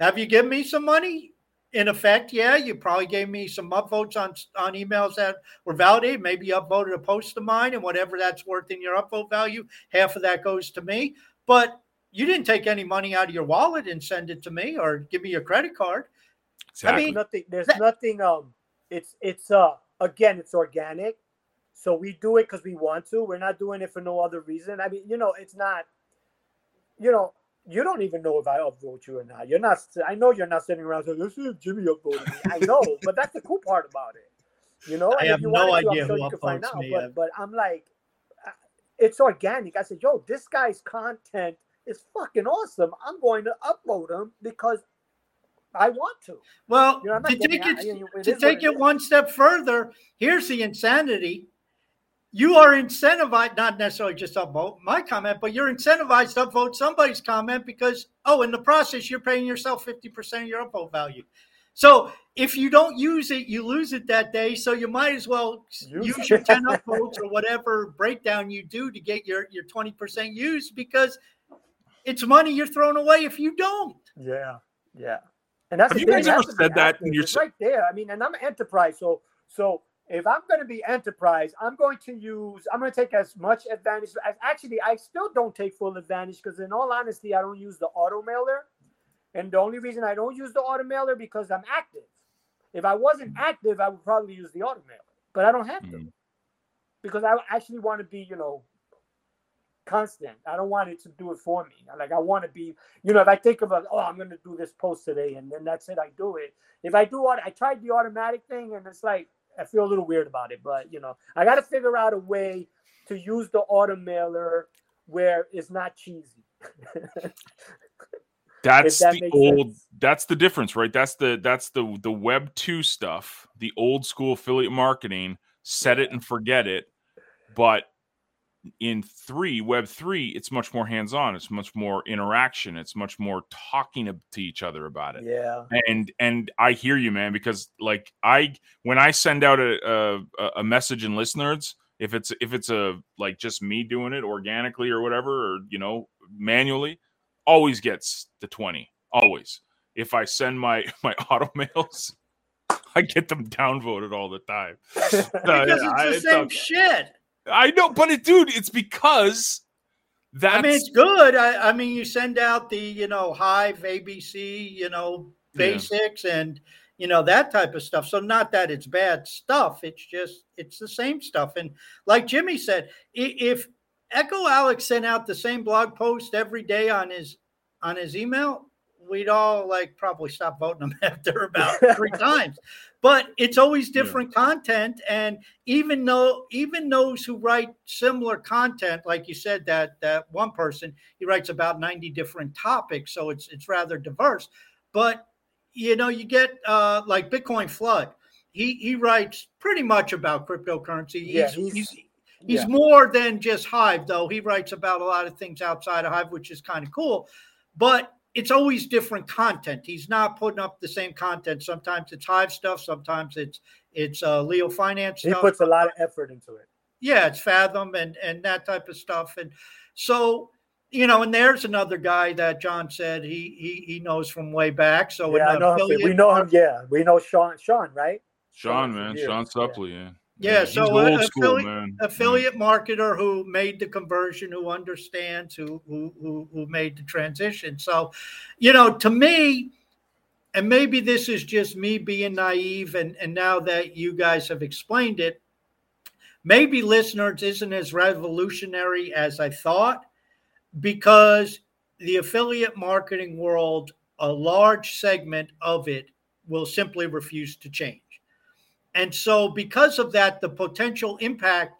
Have you given me some money? In effect, yeah, you probably gave me some upvotes on on emails that were validated. Maybe you upvoted a post of mine, and whatever that's worth in your upvote value, half of that goes to me. But you didn't take any money out of your wallet and send it to me, or give me your credit card. Exactly. I mean, nothing. There's that, nothing. Um, it's it's uh again, it's organic. So we do it because we want to. We're not doing it for no other reason. I mean, you know, it's not. You know. You don't even know if I upvote you or not. You're not. I know you're not sitting around saying, "This is Jimmy upvoting me." I know, but that's the cool part about it. You know, I and have if you no wanted idea to, I'm sure who you find out, me. But, but I'm like, it's organic. I said, "Yo, this guy's content is fucking awesome. I'm going to upload him because I want to." Well, you know, to take it, I mean, it to take it, it one step further, here's the insanity. You are incentivized, not necessarily just upvote my comment, but you're incentivized to upvote somebody's comment because, oh, in the process, you're paying yourself fifty percent of your upvote value. So if you don't use it, you lose it that day. So you might as well use, use your ten upvotes or whatever breakdown you do to get your, your twenty percent used, because it's money you're throwing away if you don't. Yeah, yeah. And that's Have you guys ever said that? In your... It's right there. I mean, and I'm an enterprise, so so – if I'm going to be enterprise, I'm going to use, I'm going to take as much advantage as, actually, I still don't take full advantage because in all honesty, I don't use the auto mailer. And the only reason I don't use the auto mailer because I'm active. If I wasn't active, I would probably use the auto mailer, but I don't have to mm. because I actually want to be, you know, constant. I don't want it to do it for me. Like I want to be, you know, if I think about, oh, I'm going to do this post today and then that's it, I do it. If I do, I tried the automatic thing and it's like, I feel a little weird about it, but, you know, I got to figure out a way to use the auto mailer where it's not cheesy. That's that the old sense. That's the difference, right? That's the that's the the web two stuff, the old school affiliate marketing, set it and forget it. But in three, web three, it's much more hands-on, it's much more interaction, it's much more talking to each other about it. Yeah. And and I hear you, man, because like I when I send out a a, a message in ListNerds, if it's if it's a like just me doing it organically or whatever, or you know, manually. Always gets the twenty. Always. If I send my my auto mails, I get them downvoted all the time. So, because yeah, it's the I, same it's, shit. I know, but it, dude, it's because that's... I mean, it's good. I, I mean, you send out the, you know, Hive, A B C, you know, basics yeah. and, you know, that type of stuff. So not that it's bad stuff. It's just, it's the same stuff. And like Jimmy said, if... Eco Alex sent out the same blog post every day on his on his email, we'd all like probably stop voting him after about three times. But it's always different yeah. content, and even though even those who write similar content, like you said, that that one person, he writes about ninety different topics, so it's it's rather diverse. But you know, you get uh, like Bitcoin Flood. He he writes pretty much about cryptocurrency. Yeah, he's, he's, he's He's yeah. more than just Hive, though. He writes about a lot of things outside of Hive, which is kind of cool. But it's always different content. He's not putting up the same content. Sometimes it's Hive stuff. Sometimes it's it's uh, Leo Finance stuff. He puts a lot of effort into it. Yeah, it's Fathom and, and that type of stuff. And so, you know, and there's another guy that John said he he, he knows from way back. So yeah, I know him. We know him, yeah. We know Sean, Sean, right? Sean, Sean man. Sean Supply, yeah. yeah. Yeah, yeah, so an affiliate, school, affiliate yeah. marketer who made the conversion, who understands, who, who who who made the transition. So, you know, to me, and maybe this is just me being naive, and, and now that you guys have explained it, maybe ListNerds isn't as revolutionary as I thought, because the affiliate marketing world, a large segment of it, will simply refuse to change. And so because of that, the potential impact,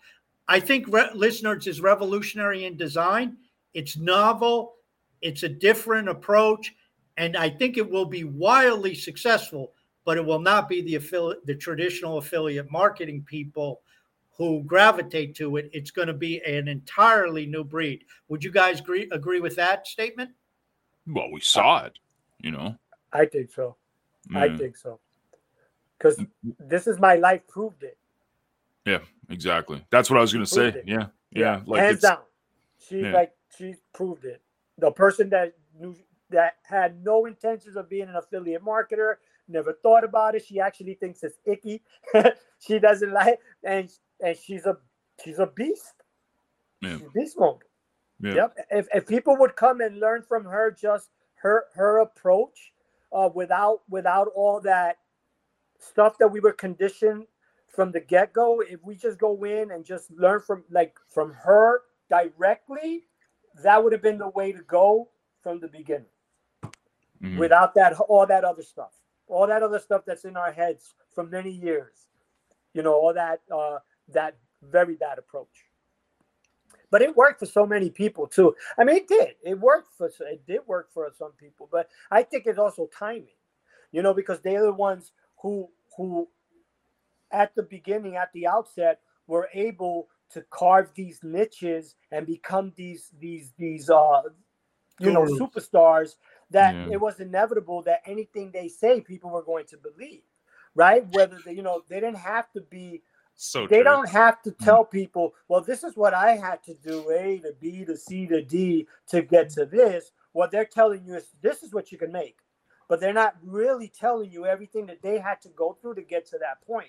I think re- ListNerds is revolutionary in design. It's novel. It's a different approach. And I think it will be wildly successful, but it will not be the affili- the traditional affiliate marketing people who gravitate to it. It's going to be an entirely new breed. Would you guys agree, agree with that statement? Well, we saw I, it, you know. I think so. Yeah. I think so. Because This Is My Life proved it. Yeah, exactly. That's what I was going to say. It. Yeah, yeah. yeah. Like Hands it's, down. She yeah. like she proved it. The person that knew that had no intentions of being an affiliate marketer, never thought about it. She actually thinks it's icky. She doesn't like, and and she's a she's a beast. Yeah. She's a beast mode. Yeah. Yep. If if people would come and learn from her, just her her approach, uh, without without all that. Stuff that we were conditioned from the get-go, if we just go in and just learn from like from her directly, that would have been the way to go from the beginning. Mm-hmm. Without that, all that other stuff, all that other stuff that's in our heads from many years, you know, all that, uh, that very bad approach. But it worked for so many people too. I mean, it did. It worked for it did work for some people, but I think it's also timing, you know, because they're the ones. Who, who, at the beginning, at the outset, were able to carve these niches and become these, these, these, uh, you know, superstars. That yeah. It was inevitable that anything they say, people were going to believe, right? Whether they, you know, they didn't have to be. So they true. Don't have to tell people, well, this is what I had to do: A to B to C to D to get to this. What they're telling you is, this is what you can make. But they're not really telling you everything that they had to go through to get to that point.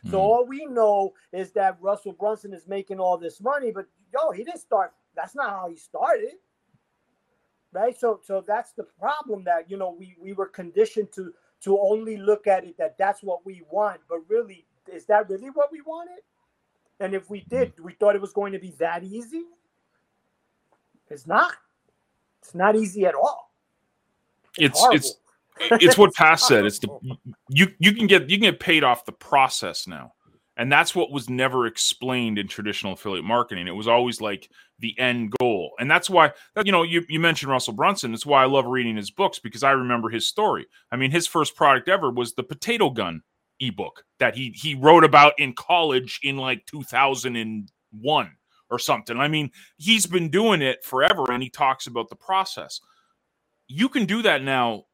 Mm-hmm. So all we know is that Russell Brunson is making all this money, but yo, he didn't start. That's not how he started, right? So, so that's the problem that you know we we were conditioned to to only look at it that that's what we want, but really, is that really what we wanted? And if we did, we thought it was going to be that easy. It's not. It's not easy at all. It's it's. it's- It's what Tass said. It's the you you can get you can get paid off the process now, And that's what was never explained in traditional affiliate marketing. It was always like the end goal. And that's why, you know, you, you mentioned Russell Brunson. It's why I love reading his books, because I remember his story. I mean, his first product ever was the potato gun ebook that he he wrote about in college in like two thousand one or something. I mean, he's been doing it forever, and he talks about the process. You can do that now.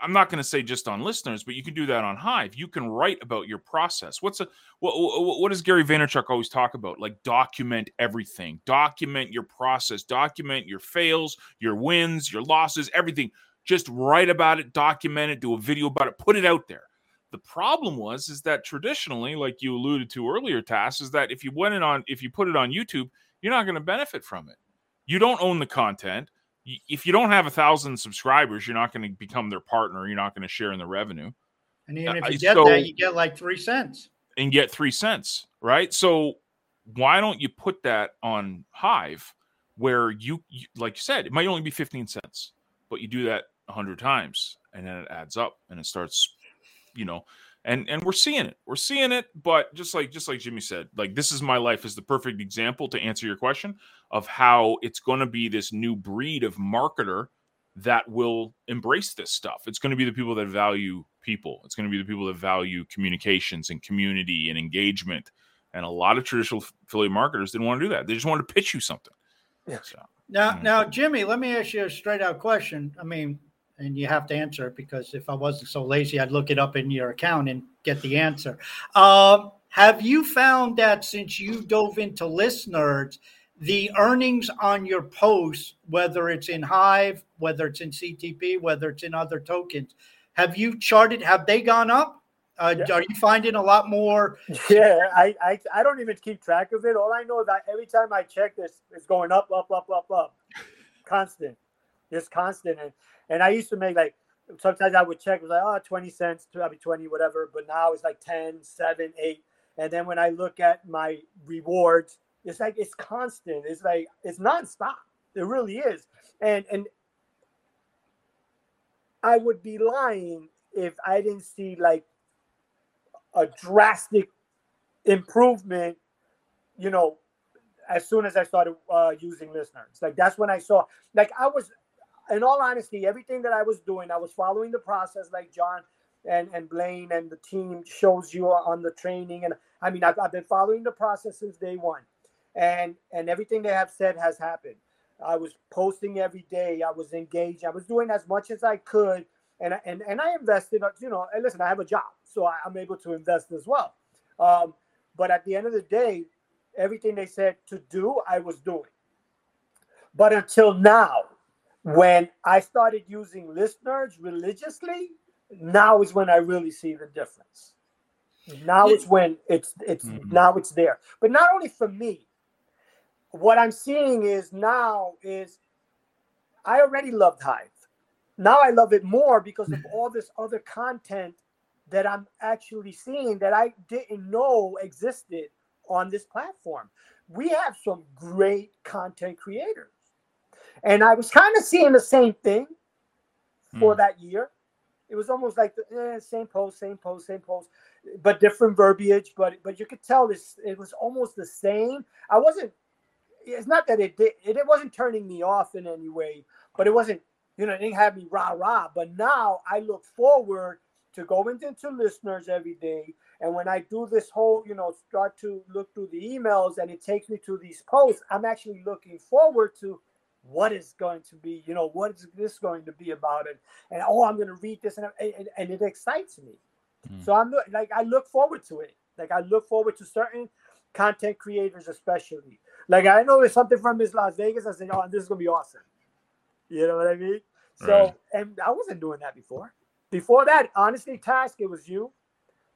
I'm not going to say just on ListNerds, but you can do that on Hive. You can write about your process. What's a what, what, what does Gary Vaynerchuk always talk about? Like, document everything. Document your process. Document your fails, your wins, your losses, everything. Just write about it, document it, do a video about it, put it out there. The problem was is that traditionally, like you alluded to earlier, Tass, is that if you went in on if you put it on YouTube, you're not going to benefit from it. You don't own the content. If you don't have a thousand subscribers, you're not going to become their partner. You're not going to share in the revenue. And even if you get so, that, you get like three cents. And get three cents, right? So why don't you put that on Hive, where you, you like you said, it might only be fifteen cents, but you do that a hundred times, and then it adds up, and it starts, you know, and and we're seeing it. We're seeing it, but just like just like Jimmy said, like, This Is My Life is the perfect example to answer your question of how it's going to be this new breed of marketer that will embrace this stuff. It's going to be the people that value people. It's going to be the people that value communications and community and engagement. And a lot of traditional affiliate marketers didn't want to do that. They just wanted to pitch you something. Yeah. So, now, you know. now, Jimmy, let me ask you a straight out question. I mean, and you have to answer it, because if I wasn't so lazy, I'd look it up in your account and get the answer. Um, have you found that since you dove into ListNerds, the earnings on your posts, whether it's in Hive, whether it's in C T P, whether it's in other tokens, have you charted? Have they gone up? Uh, yeah. Are you finding a lot more? Yeah, I, I I don't even keep track of it. All I know is that every time I check this, it's going up, up, up, up, up. Constant. It's constant. And, and I used to make like, sometimes I would check, it was like, oh, twenty cents, probably twenty, whatever. But now it's like ten, seven, eight. And then when I look at my rewards, it's like it's constant. It's like it's nonstop. It really is. And and I would be lying if I didn't see like a drastic improvement, you know, as soon as I started uh, using ListNerds. Like, that's when I saw, like, I was, in all honesty, everything that I was doing, I was following the process like John and, and Blaine and the team shows you on the training. And I mean, I've, I've been following the process since day one. And and everything they have said has happened. I was posting every day. I was engaged. I was doing as much as I could, and and and I invested. You know, and listen, I have a job, so I, I'm able to invest as well. Um, but at the end of the day, everything they said to do, I was doing. But until now, when I started using ListNerds religiously, now is when I really see the difference. Now it's when it's it's mm-hmm. now it's there. But not only for me. What I'm seeing is now is I already loved Hive. Now I love it more because of all this other content that I'm actually seeing that I didn't know existed on this platform. We have some great content creators. And I was kind of seeing the same thing for mm. that year. It was almost like the eh, same post, same post, same post, but different verbiage. But but you could tell this, it was almost the same. I wasn't. It's not that it did. It, it wasn't turning me off in any way, but it wasn't, you know, it didn't have me rah rah. But now I look forward to going into ListNerds every day, and when I do this whole, you know, start to look through the emails, and it takes me to these posts, I'm actually looking forward to what is going to be, you know, what is this going to be about it, and oh, I'm going to read this, and and, and it excites me. Mm. So I'm like, I look forward to it. Like I look forward to certain content creators, especially. Like, I know there's something from Miss Las Vegas. I said, oh, this is going to be awesome. You know what I mean? So, right. And I wasn't doing that before. Before that, honestly, Task, it was you,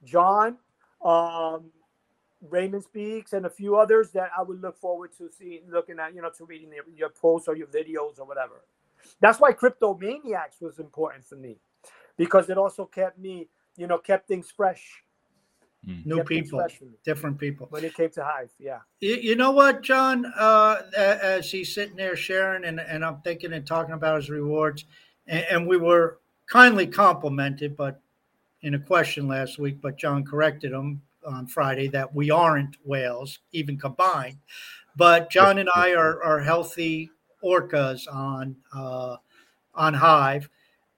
John, um, Raymond Speaks, and a few others that I would look forward to seeing, looking at, you know, to reading your, your posts or your videos or whatever. That's why Cryptomaniacs was important for me, because it also kept me, you know, kept things fresh. New people, different people. When it came to Hive, yeah. You, you know what, John, uh, as he's sitting there sharing and, and I'm thinking and talking about his rewards, and, and we were kindly complimented but in a question last week, but John corrected him on Friday that we aren't whales, even combined. But John and I are, are healthy orcas on uh, on Hive.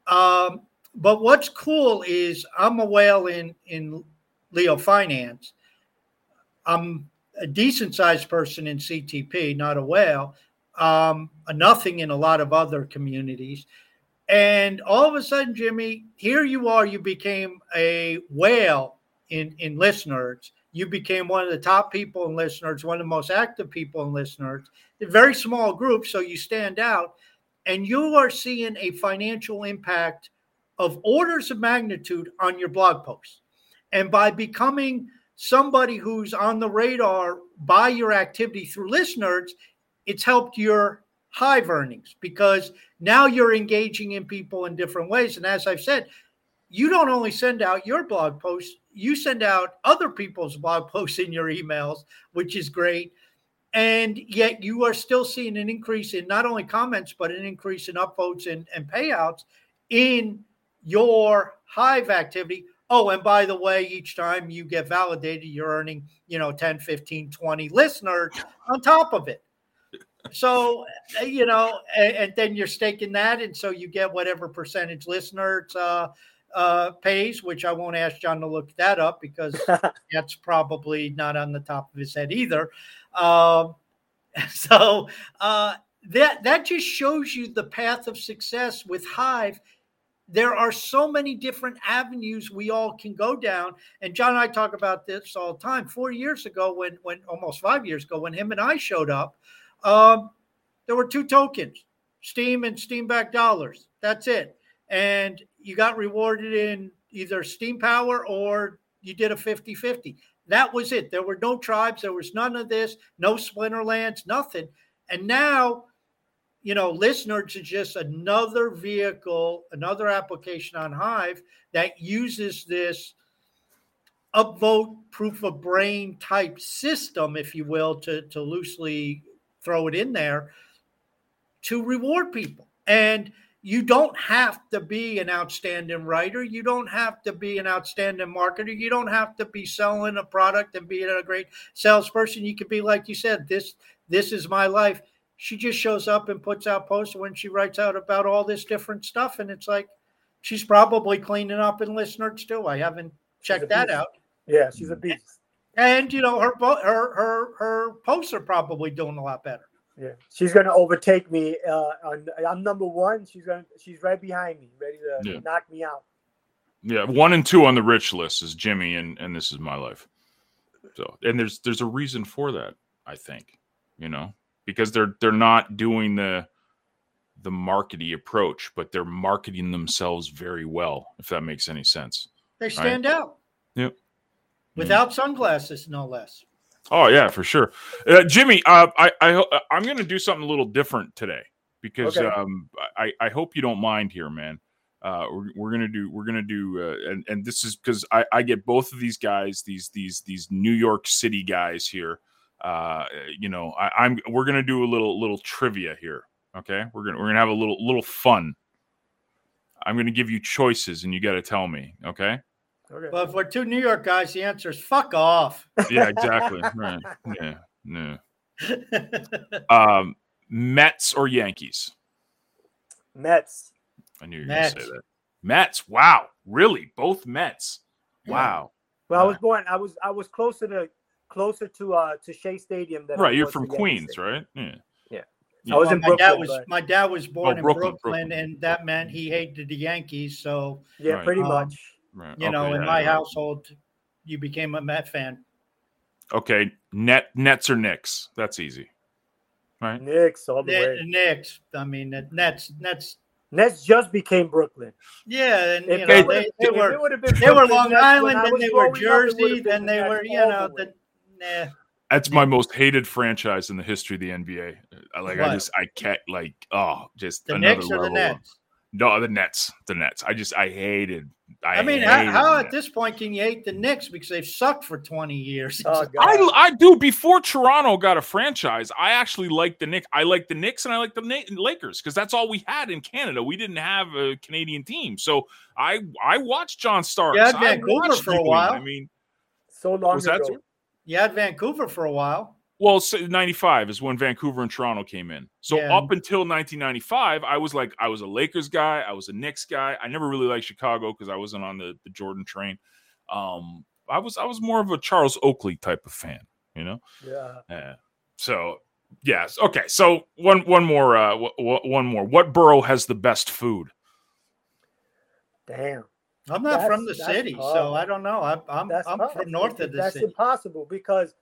Um, but what's cool is I'm a whale in, in Leo Finance. I'm a decent-sized person in C T P, not a whale. Um, a nothing in a lot of other communities. And all of a sudden, Jimmy, here you are. You became a whale in, in ListNerds. You became one of the top people in ListNerds, one of the most active people in ListNerds. A very small group, so you stand out. And you are seeing a financial impact of orders of magnitude on your blog posts. And by becoming somebody who's on the radar by your activity through ListNerds, it's helped your Hive earnings because now you're engaging in people in different ways. And as I've said, you don't only send out your blog posts, you send out other people's blog posts in your emails, which is great. And yet you are still seeing an increase in not only comments, but an increase in upvotes and, and payouts in your Hive activity. Oh, and by the way, each time you get validated, you're earning, you know, ten, fifteen, twenty listeners on top of it. So, you know, and, and then you're staking that. And so you get whatever percentage listeners uh, uh, pays, which I won't ask John to look that up because that's probably not on the top of his head either. Um, so uh, that, that just shows you the path of success with Hive. There are so many different avenues we all can go down. And John and I talk about this all the time. Four years ago, when, when almost five years ago, when him and I showed up, Um, there were two tokens, Steam and Steam-backed dollars. That's it. And you got rewarded in either Steam Power or you did a fifty-fifty. That was it. There were no tribes. There was none of this, no Splinterlands, nothing. And now, you know, ListNerds is just another vehicle, another application on Hive that uses this upvote proof of brain type system, if you will, to, to loosely throw it in there to reward people. And you don't have to be an outstanding writer. You don't have to be an outstanding marketer. You don't have to be selling a product and being a great salesperson. You could be, like you said, this, this is my life. She just shows up and puts out posts when she writes out about all this different stuff. And it's like, she's probably cleaning up in ListNerds too. I haven't checked that out. Yeah. She's a beast. And, you know, her her her her posts are probably doing a lot better. Yeah, she's going to overtake me. Uh, on, I'm number one. She's going. She's right behind me, ready to yeah. knock me out. Yeah, one and two on the rich list is Jimmy, and, and this is my life. So, and there's there's a reason for that, I think, you know, because they're they're not doing the the markety approach, but they're marketing themselves very well, if that makes any sense. They stand right? out. Yep. Without sunglasses, no less. Oh, yeah, for sure. Uh, Jimmy, uh, I, I, I'm going to do something a little different today because okay. um, I, I hope you don't mind here, man. Uh, we're, we're going to do, we're going to do, uh, and, and this is because I, I get both of these guys, these, these, these New York City guys here. Uh, you know, I, I'm, we're going to do a little, little trivia here. Okay. We're going to, we're going to have a little, little fun. I'm going to give you choices and you got to tell me. Okay. Okay. Well, if we're two New York guys, the answer is fuck off. Yeah, exactly. Right. Yeah. No. Um, Mets or Yankees? Mets. I knew you were going to say that. Mets. Wow. Really? Both Mets. Wow. Well, wow. I was born. I was. I was closer to closer to uh to Shea Stadium than. Right. I you're from Queens, State. Right? Yeah. Yeah. yeah. I was well, in my Brooklyn. Dad was, but... My dad was born oh, in Brooklyn, Brooklyn, Brooklyn, and that meant he hated the Yankees. So yeah, right. pretty um, much. Right. You okay, know, in yeah, my yeah. household, you became a Met fan. Okay, net Nets or Knicks? That's easy, right? Knicks all the Net, way. Knicks. I mean, Nets. Nets. Nets just became Brooklyn. Yeah, and if, you know, they, they, they were they were Long Island, then they were Jersey, then they were you know the. Nah. That's my most hated franchise in the history of the N B A. Like what? I just I can't like oh just the another Knicks or level the Nets. Of, No, the Nets, the Nets. I just, I hated. I, I mean, hated how, how at this point can you hate the Knicks because they've sucked for twenty years? Oh, I, I do. Before Toronto got a franchise, I actually liked the Knicks. I liked the Knicks and I liked the Na- Lakers because that's all we had in Canada. We didn't have a Canadian team, so I, I watched John Starks. Yeah, Vancouver for a while. I mean, so long was ago. That, yeah, Vancouver for a while. Well, so ninety-five is when Vancouver and Toronto came in. So yeah. Up until nineteen ninety-five, I was like, I was a Lakers guy. I was a Knicks guy. I never really liked Chicago because I wasn't on the, the Jordan train. Um, I was I was more of a Charles Oakley type of fan, you know? Yeah. Yeah. So, yes. Okay. So one one more. Uh, w- w- one more. What borough has the best food? Damn. I'm not that's, from the city, hard. so I don't know. I'm I'm, I'm from north of the that's city. That's impossible because...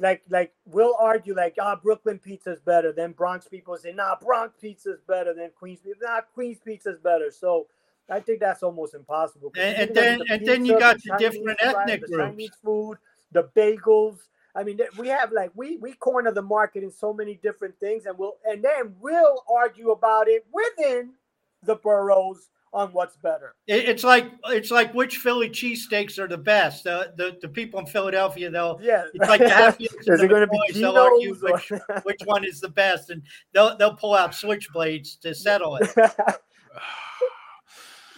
Like, like we'll argue like, ah, Brooklyn pizza's better. Then Bronx people say, nah, Bronx pizza's better than Queens. Nah, Queens pizza's better. So I think that's almost impossible. And, and then, the and pizza, then you got the, the different Chinese ethnic fries, groups, the Chinese food, the bagels. I mean, we have like we we corner the market in so many different things, and we'll and then we'll argue about it within the boroughs on what's better. It's like it's like which Philly cheesesteaks are the best. The the, the people in Philadelphia, they'll yeah. It's like the happiest of the going boys, to be they'll argue or... which, which one is the best, and they'll they'll pull out switchblades to settle it.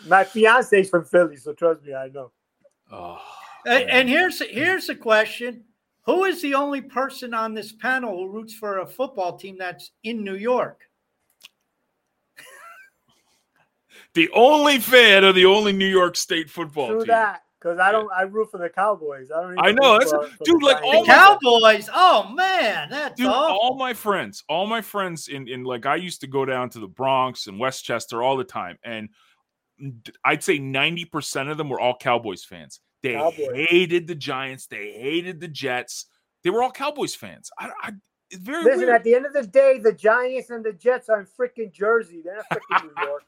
My fiance's from Philly, so trust me, I know. Oh, and, and here's here's a question: who is the only person on this panel who roots for a football team that's in New York? The only fan of the only New York State football True team. That, because I don't. I root for the Cowboys. I don't. Even I know. That's for, a, for dude, like all the Cowboys. Oh man, that's dude. Awful. All my friends, all my friends in in like I used to go down to the Bronx and Westchester all the time, and I'd say ninety percent of them were all Cowboys fans. They Cowboys. hated the Giants. They hated the Jets. They were all Cowboys fans. I. I it's very Listen, weird. At the end of the day, the Giants and the Jets are in freaking Jersey. They're not freaking New York.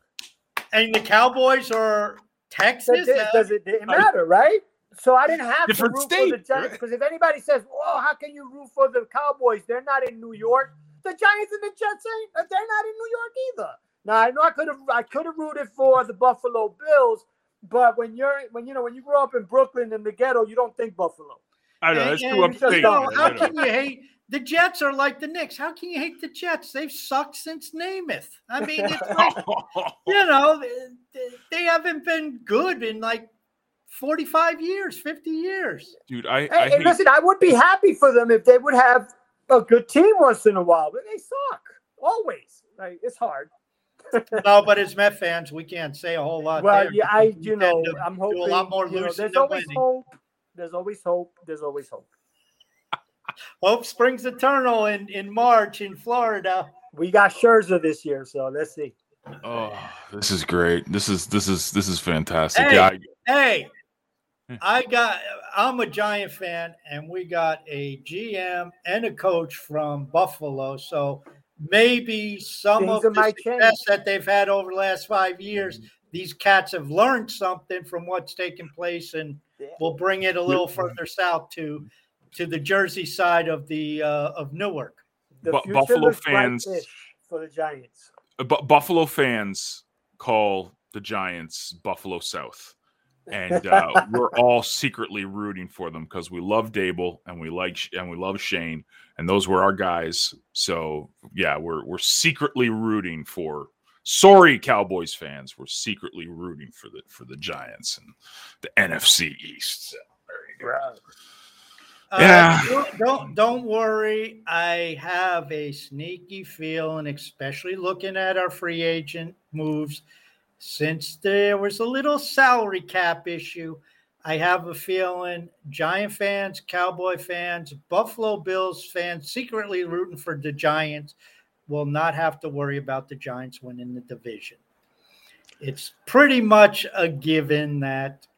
And the Cowboys or Texas? Does it, does it, it matter, right? So I didn't have Different to root state. for the Giants. Because if anybody says, oh, how can you root for the Cowboys? They're not in New York. The Giants and the Jets, ain't. they're not in New York either. Now, I know I could have I could have rooted for the Buffalo Bills, but when you're when you know when you grow up in Brooklyn in the ghetto, you don't think Buffalo. I know. That's true. Just, oh, how can you hate the Jets are like the Knicks? How can you hate the Jets? They've sucked since Namath. I mean, it's like, you know, they haven't been good in like forty-five years, fifty years. Dude, I, I hey, hate- listen, I would be happy for them if they would have a good team once in a while, but they suck always. Like, it's hard. No, but as Met fans, we can't say a whole lot. Well, there. yeah, I, you we know, to, I'm hoping. A lot more you know, there's always winning. hope. There's always hope. There's always hope. Hope springs eternal in, in March in Florida. We got Scherzer this year, so let's see. Oh, this is great. This is this is this is fantastic. Hey, yeah, I... hey I got I'm a Giant fan, and we got a G M and a coach from Buffalo. So maybe some Things of the success that they've had over the last five years, mm-hmm. these cats have learned something from what's taken place, and yeah. we'll bring it a little mm-hmm. further south to to the Jersey side of the uh, of Newark. The B- Buffalo fans for the Giants. B- Buffalo fans call the Giants Buffalo South, and uh, we're all secretly rooting for them because we love Dable and we like and we love Shane, and those were our guys. So yeah, we're we're secretly rooting for. Sorry, Cowboys fans, we're secretly rooting for the for the Giants and the N F C East. So, there you go. Right. Uh, yeah. Don't don't worry. I have a sneaky feeling, especially looking at our free agent moves, since there was a little salary cap issue. I have a feeling Giant fans, Cowboy fans, Buffalo Bills fans secretly rooting for the Giants will not have to worry about the Giants winning the division. It's pretty much a given that.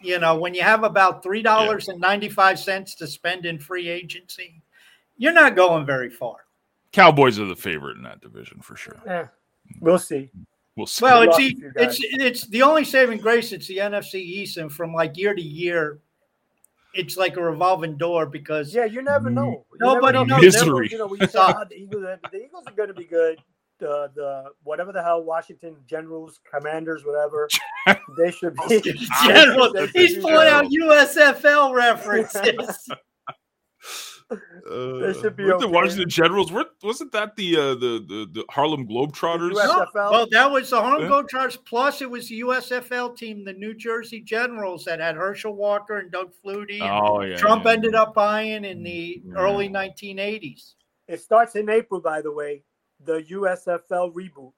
You know, when you have about three dollars and ninety-five cents yeah. to spend in free agency, you're not going very far. Cowboys are the favorite in that division for sure. Yeah. We'll see. We'll see. Well, it's, the, it's it's the only saving grace. It's the N F C East, and from like year to year, it's like a revolving door because yeah, you never know. You nobody never know. knows. Misery. You know, we saw the Eagles. The Eagles are going to be good. The the whatever the hell Washington Generals, Commanders, whatever they should be. Generals. He's pulling out U S F L references. That should be okay. The Washington Generals. We're, wasn't that the, uh, the the the Harlem Globetrotters? No. Well, that was the Harlem yeah. Globetrotters. Plus, it was the U S F L team, the New Jersey Generals, that had Herschel Walker and Doug Flutie. Oh, yeah, Trump yeah. ended up buying in the yeah. early nineteen eighties. It starts in April, by the way. The U S F L reboot.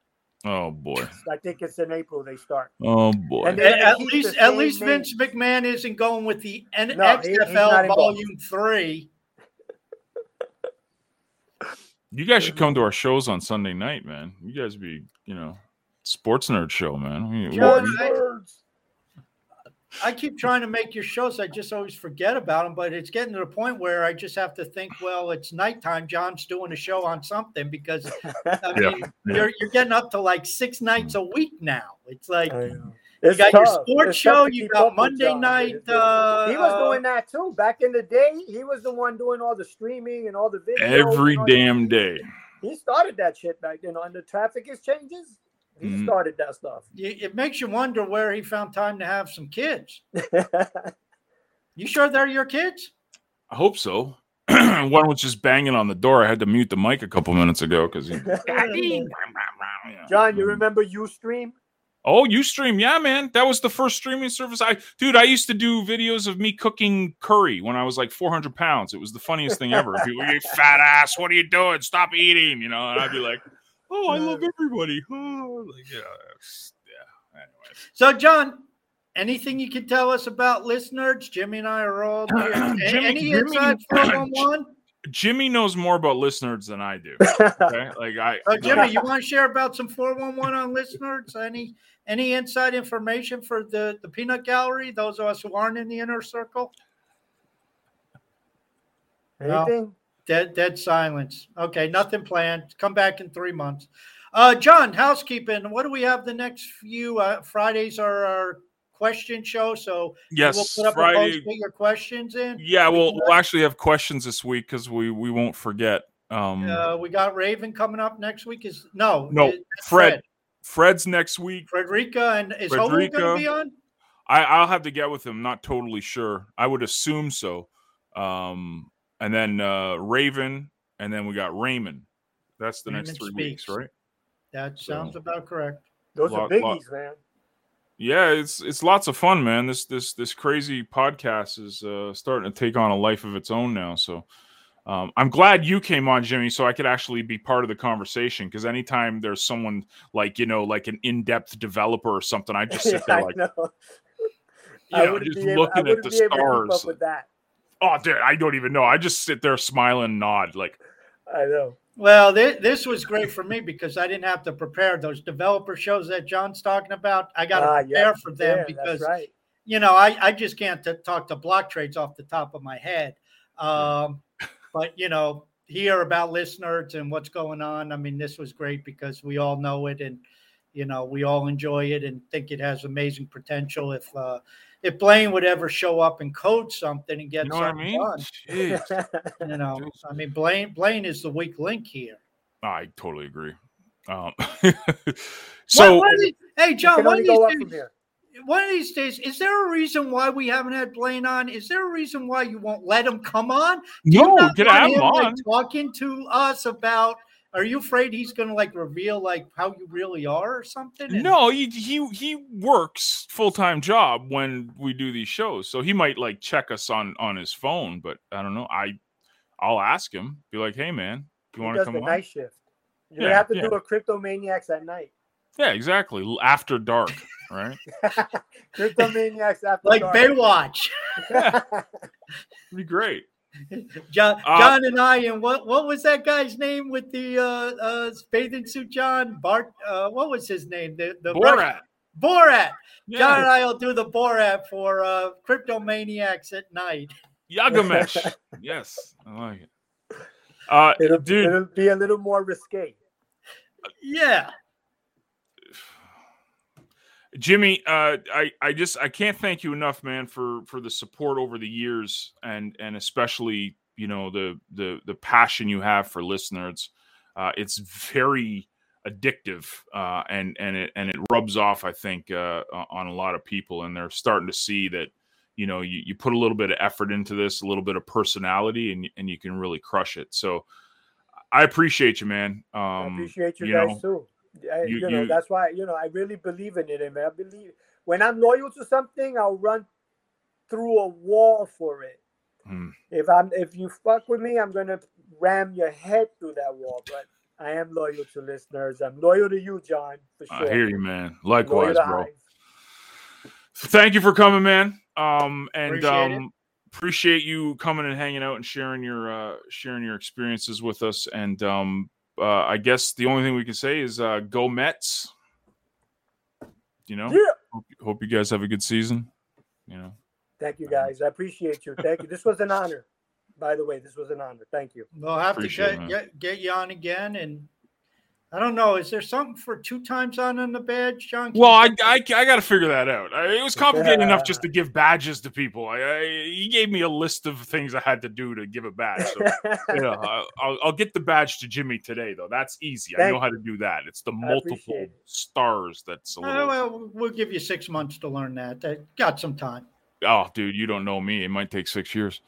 Oh boy! I think it's in April they start. Oh boy! And at least, at least names. Vince McMahon isn't going with the N- no, X F L Volume Three. You guys should come to our shows on Sunday night, man. You guys be, you know, sports nerd show, man. I mean, John, I, I keep trying to make your shows. I just always forget about them. But it's getting to the point where I just have to think, well, it's nighttime. John's doing a show on something because I mean, yeah. you're you're getting up to like six nights a week now. It's like I know. You it's got tough. Your sports it's show. You got Monday night. Uh, he was doing that too back in the day. He was the one doing all the streaming and all the videos. Every damn day. He started that shit back then. On the traffic exchanges, he mm-hmm. started that stuff. It makes you wonder where he found time to have some kids. You sure they're your kids? I hope so. One was just banging on the door. I had to mute the mic a couple minutes ago because he. John, you remember Ustream? Oh, Ustream, yeah, man. That was the first streaming service. I, dude, I used to do videos of me cooking curry when I was like four hundred pounds. It was the funniest thing ever. People, you fat ass, what are you doing? Stop eating, you know. And I'd be like, oh, I love everybody. Oh, like, yeah, yeah. Anyway. So, John, anything you can tell us about ListNerds? Jimmy and I are all here. Jimmy, Any insights from one? Jimmy knows more about ListNerds than I do. Okay? Like I, uh, Jimmy, you want to share about some four one one on ListNerds? Any any inside information for the, the peanut gallery? Those of us who aren't in the inner circle. Anything? No. Dead dead silence. Okay, nothing planned. Come back in three months. Uh, John, housekeeping. What do we have the next few uh, Fridays? Are our question show, so yes, we'll put up Friday. A post, put your questions in. Yeah, we'll, we'll actually have questions this week because we we won't forget. Um, uh, we got Raven coming up next week. Is no, no, it, Fred. Fred. Fred's next week. Frederica and is Hogan going to be on? I I'll have to get with him. Not totally sure. I would assume so. Um, and then uh, Raven, and then we got Raymond. That's the Raymond next three speaks. Weeks, right? That sounds so, about correct. Those lot, are biggies, lot. Man. Yeah, it's it's lots of fun, man. This this this crazy podcast is uh, starting to take on a life of its own now. So um, I'm glad you came on, Jimmy, so I could actually be part of the conversation. Because anytime there's someone like, you know, like an in-depth developer or something, I just sit there yeah, like, I know. You know, I just able, looking I at the stars. To keep up with that. Oh, dude, I don't even know. I just sit there, smile and nod, like I know. Well, th- this was great for me because I didn't have to prepare those developer shows that John's talking about. I got to uh, prepare yeah, for them yeah, because, right. you know, I, I just can't t- talk to block trades off the top of my head. Um, but, you know, hear about ListNerds and what's going on. I mean, this was great because we all know it and, you know, we all enjoy it and think it has amazing potential. If uh, if Blaine would ever show up and code something and get you know something what I mean? Done, you know, Jeez. I mean, Blaine Blaine is the weak link here. I totally agree. Um, so, what, what is, hey, John, one of these days, one of these days, is there a reason why we haven't had Blaine on? Is there a reason why you won't let him come on? Do no, get him, him on. Like, talking to us about. Are you afraid he's going to like reveal like how you really are or something? And- no, he he he works full-time job when we do these shows. So he might like check us on, on his phone, but I don't know. I I'll ask him. Be like, "Hey man, you want to come on?" He does the night shift. You're yeah, going to have to yeah. do a Cryptomaniacs at night. Yeah, exactly. After dark, right? Cryptomaniacs after like dark. Like Baywatch. Yeah. It'd be great. John, John uh, and I, and what, what was that guy's name with the uh, uh, bathing suit? John Bart. Uh, what was his name? The, the Borat. Russian, Borat. Yeah. John and I will do the Borat for uh, Cryptomaniacs at night. Yagamesh. Yes, I like it. Uh, it'll, dude, it'll be a little more risque. Yeah. Jimmy, uh, I, I just I can't thank you enough, man, for, for the support over the years and and especially, you know, the the the passion you have for ListNerds. Uh, it's very addictive uh, and and it and it rubs off, I think, uh, on a lot of people, and they're starting to see that, you know, you, you put a little bit of effort into this, a little bit of personality, and and you can really crush it. So I appreciate you, man. Um, I appreciate you, you guys know, too. I, you, you know, you, that's why, you know, I really believe in it. I mean, I believe when I'm loyal to something, I'll run through a wall for it. Hmm. If I'm, if you fuck with me, I'm going to ram your head through that wall. But I am loyal to ListNerds. I'm loyal to you, John, for sure. I hear you, man. Likewise, bro. Hive. Thank you for coming, man. Um, and appreciate, um, appreciate you coming and hanging out and sharing your, uh, sharing your experiences with us. And, um, Uh, I guess the only thing we can say is uh, go Mets. You know, yeah. hope, hope you guys have a good season. You know, thank you guys. I appreciate you. Thank you. This was an honor. By the way, this was an honor. Thank you. We'll have appreciate to get, get get you on again. And I don't know, is there something for two times on in the badge, John? Well, I I, I got to figure that out. I, it was complicated yeah. enough just to give badges to people. I, I he gave me a list of things I had to do to give a badge. So, you know, I, I'll, I'll get the badge to Jimmy today, though. That's easy. Thank I know you. How to do that. It's the multiple stars that's a little. Uh, well, we'll give you six months to learn that. I got some time. Oh, dude, you don't know me. It might take six years.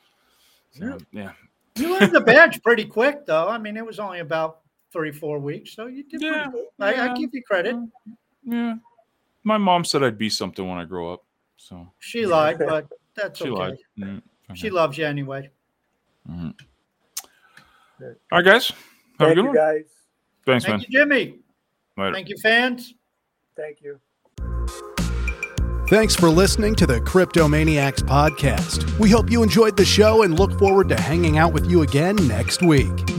So, yeah. yeah. You learned the badge pretty quick, though. I mean, it was only about three, four weeks. So you did yeah, pretty good. Yeah. I, I give you credit. Yeah. My mom said I'd be something when I grow up. So she lied, but that's she okay. Lied. She loves you anyway. Mm-hmm. All right, guys. Have Thank a good you one. Guys. Thanks, Thank man. Thank you, Jimmy. Later. Thank you, fans. Thank you. Thanks for listening to the Cryptomaniacs podcast. We hope you enjoyed the show and look forward to hanging out with you again next week.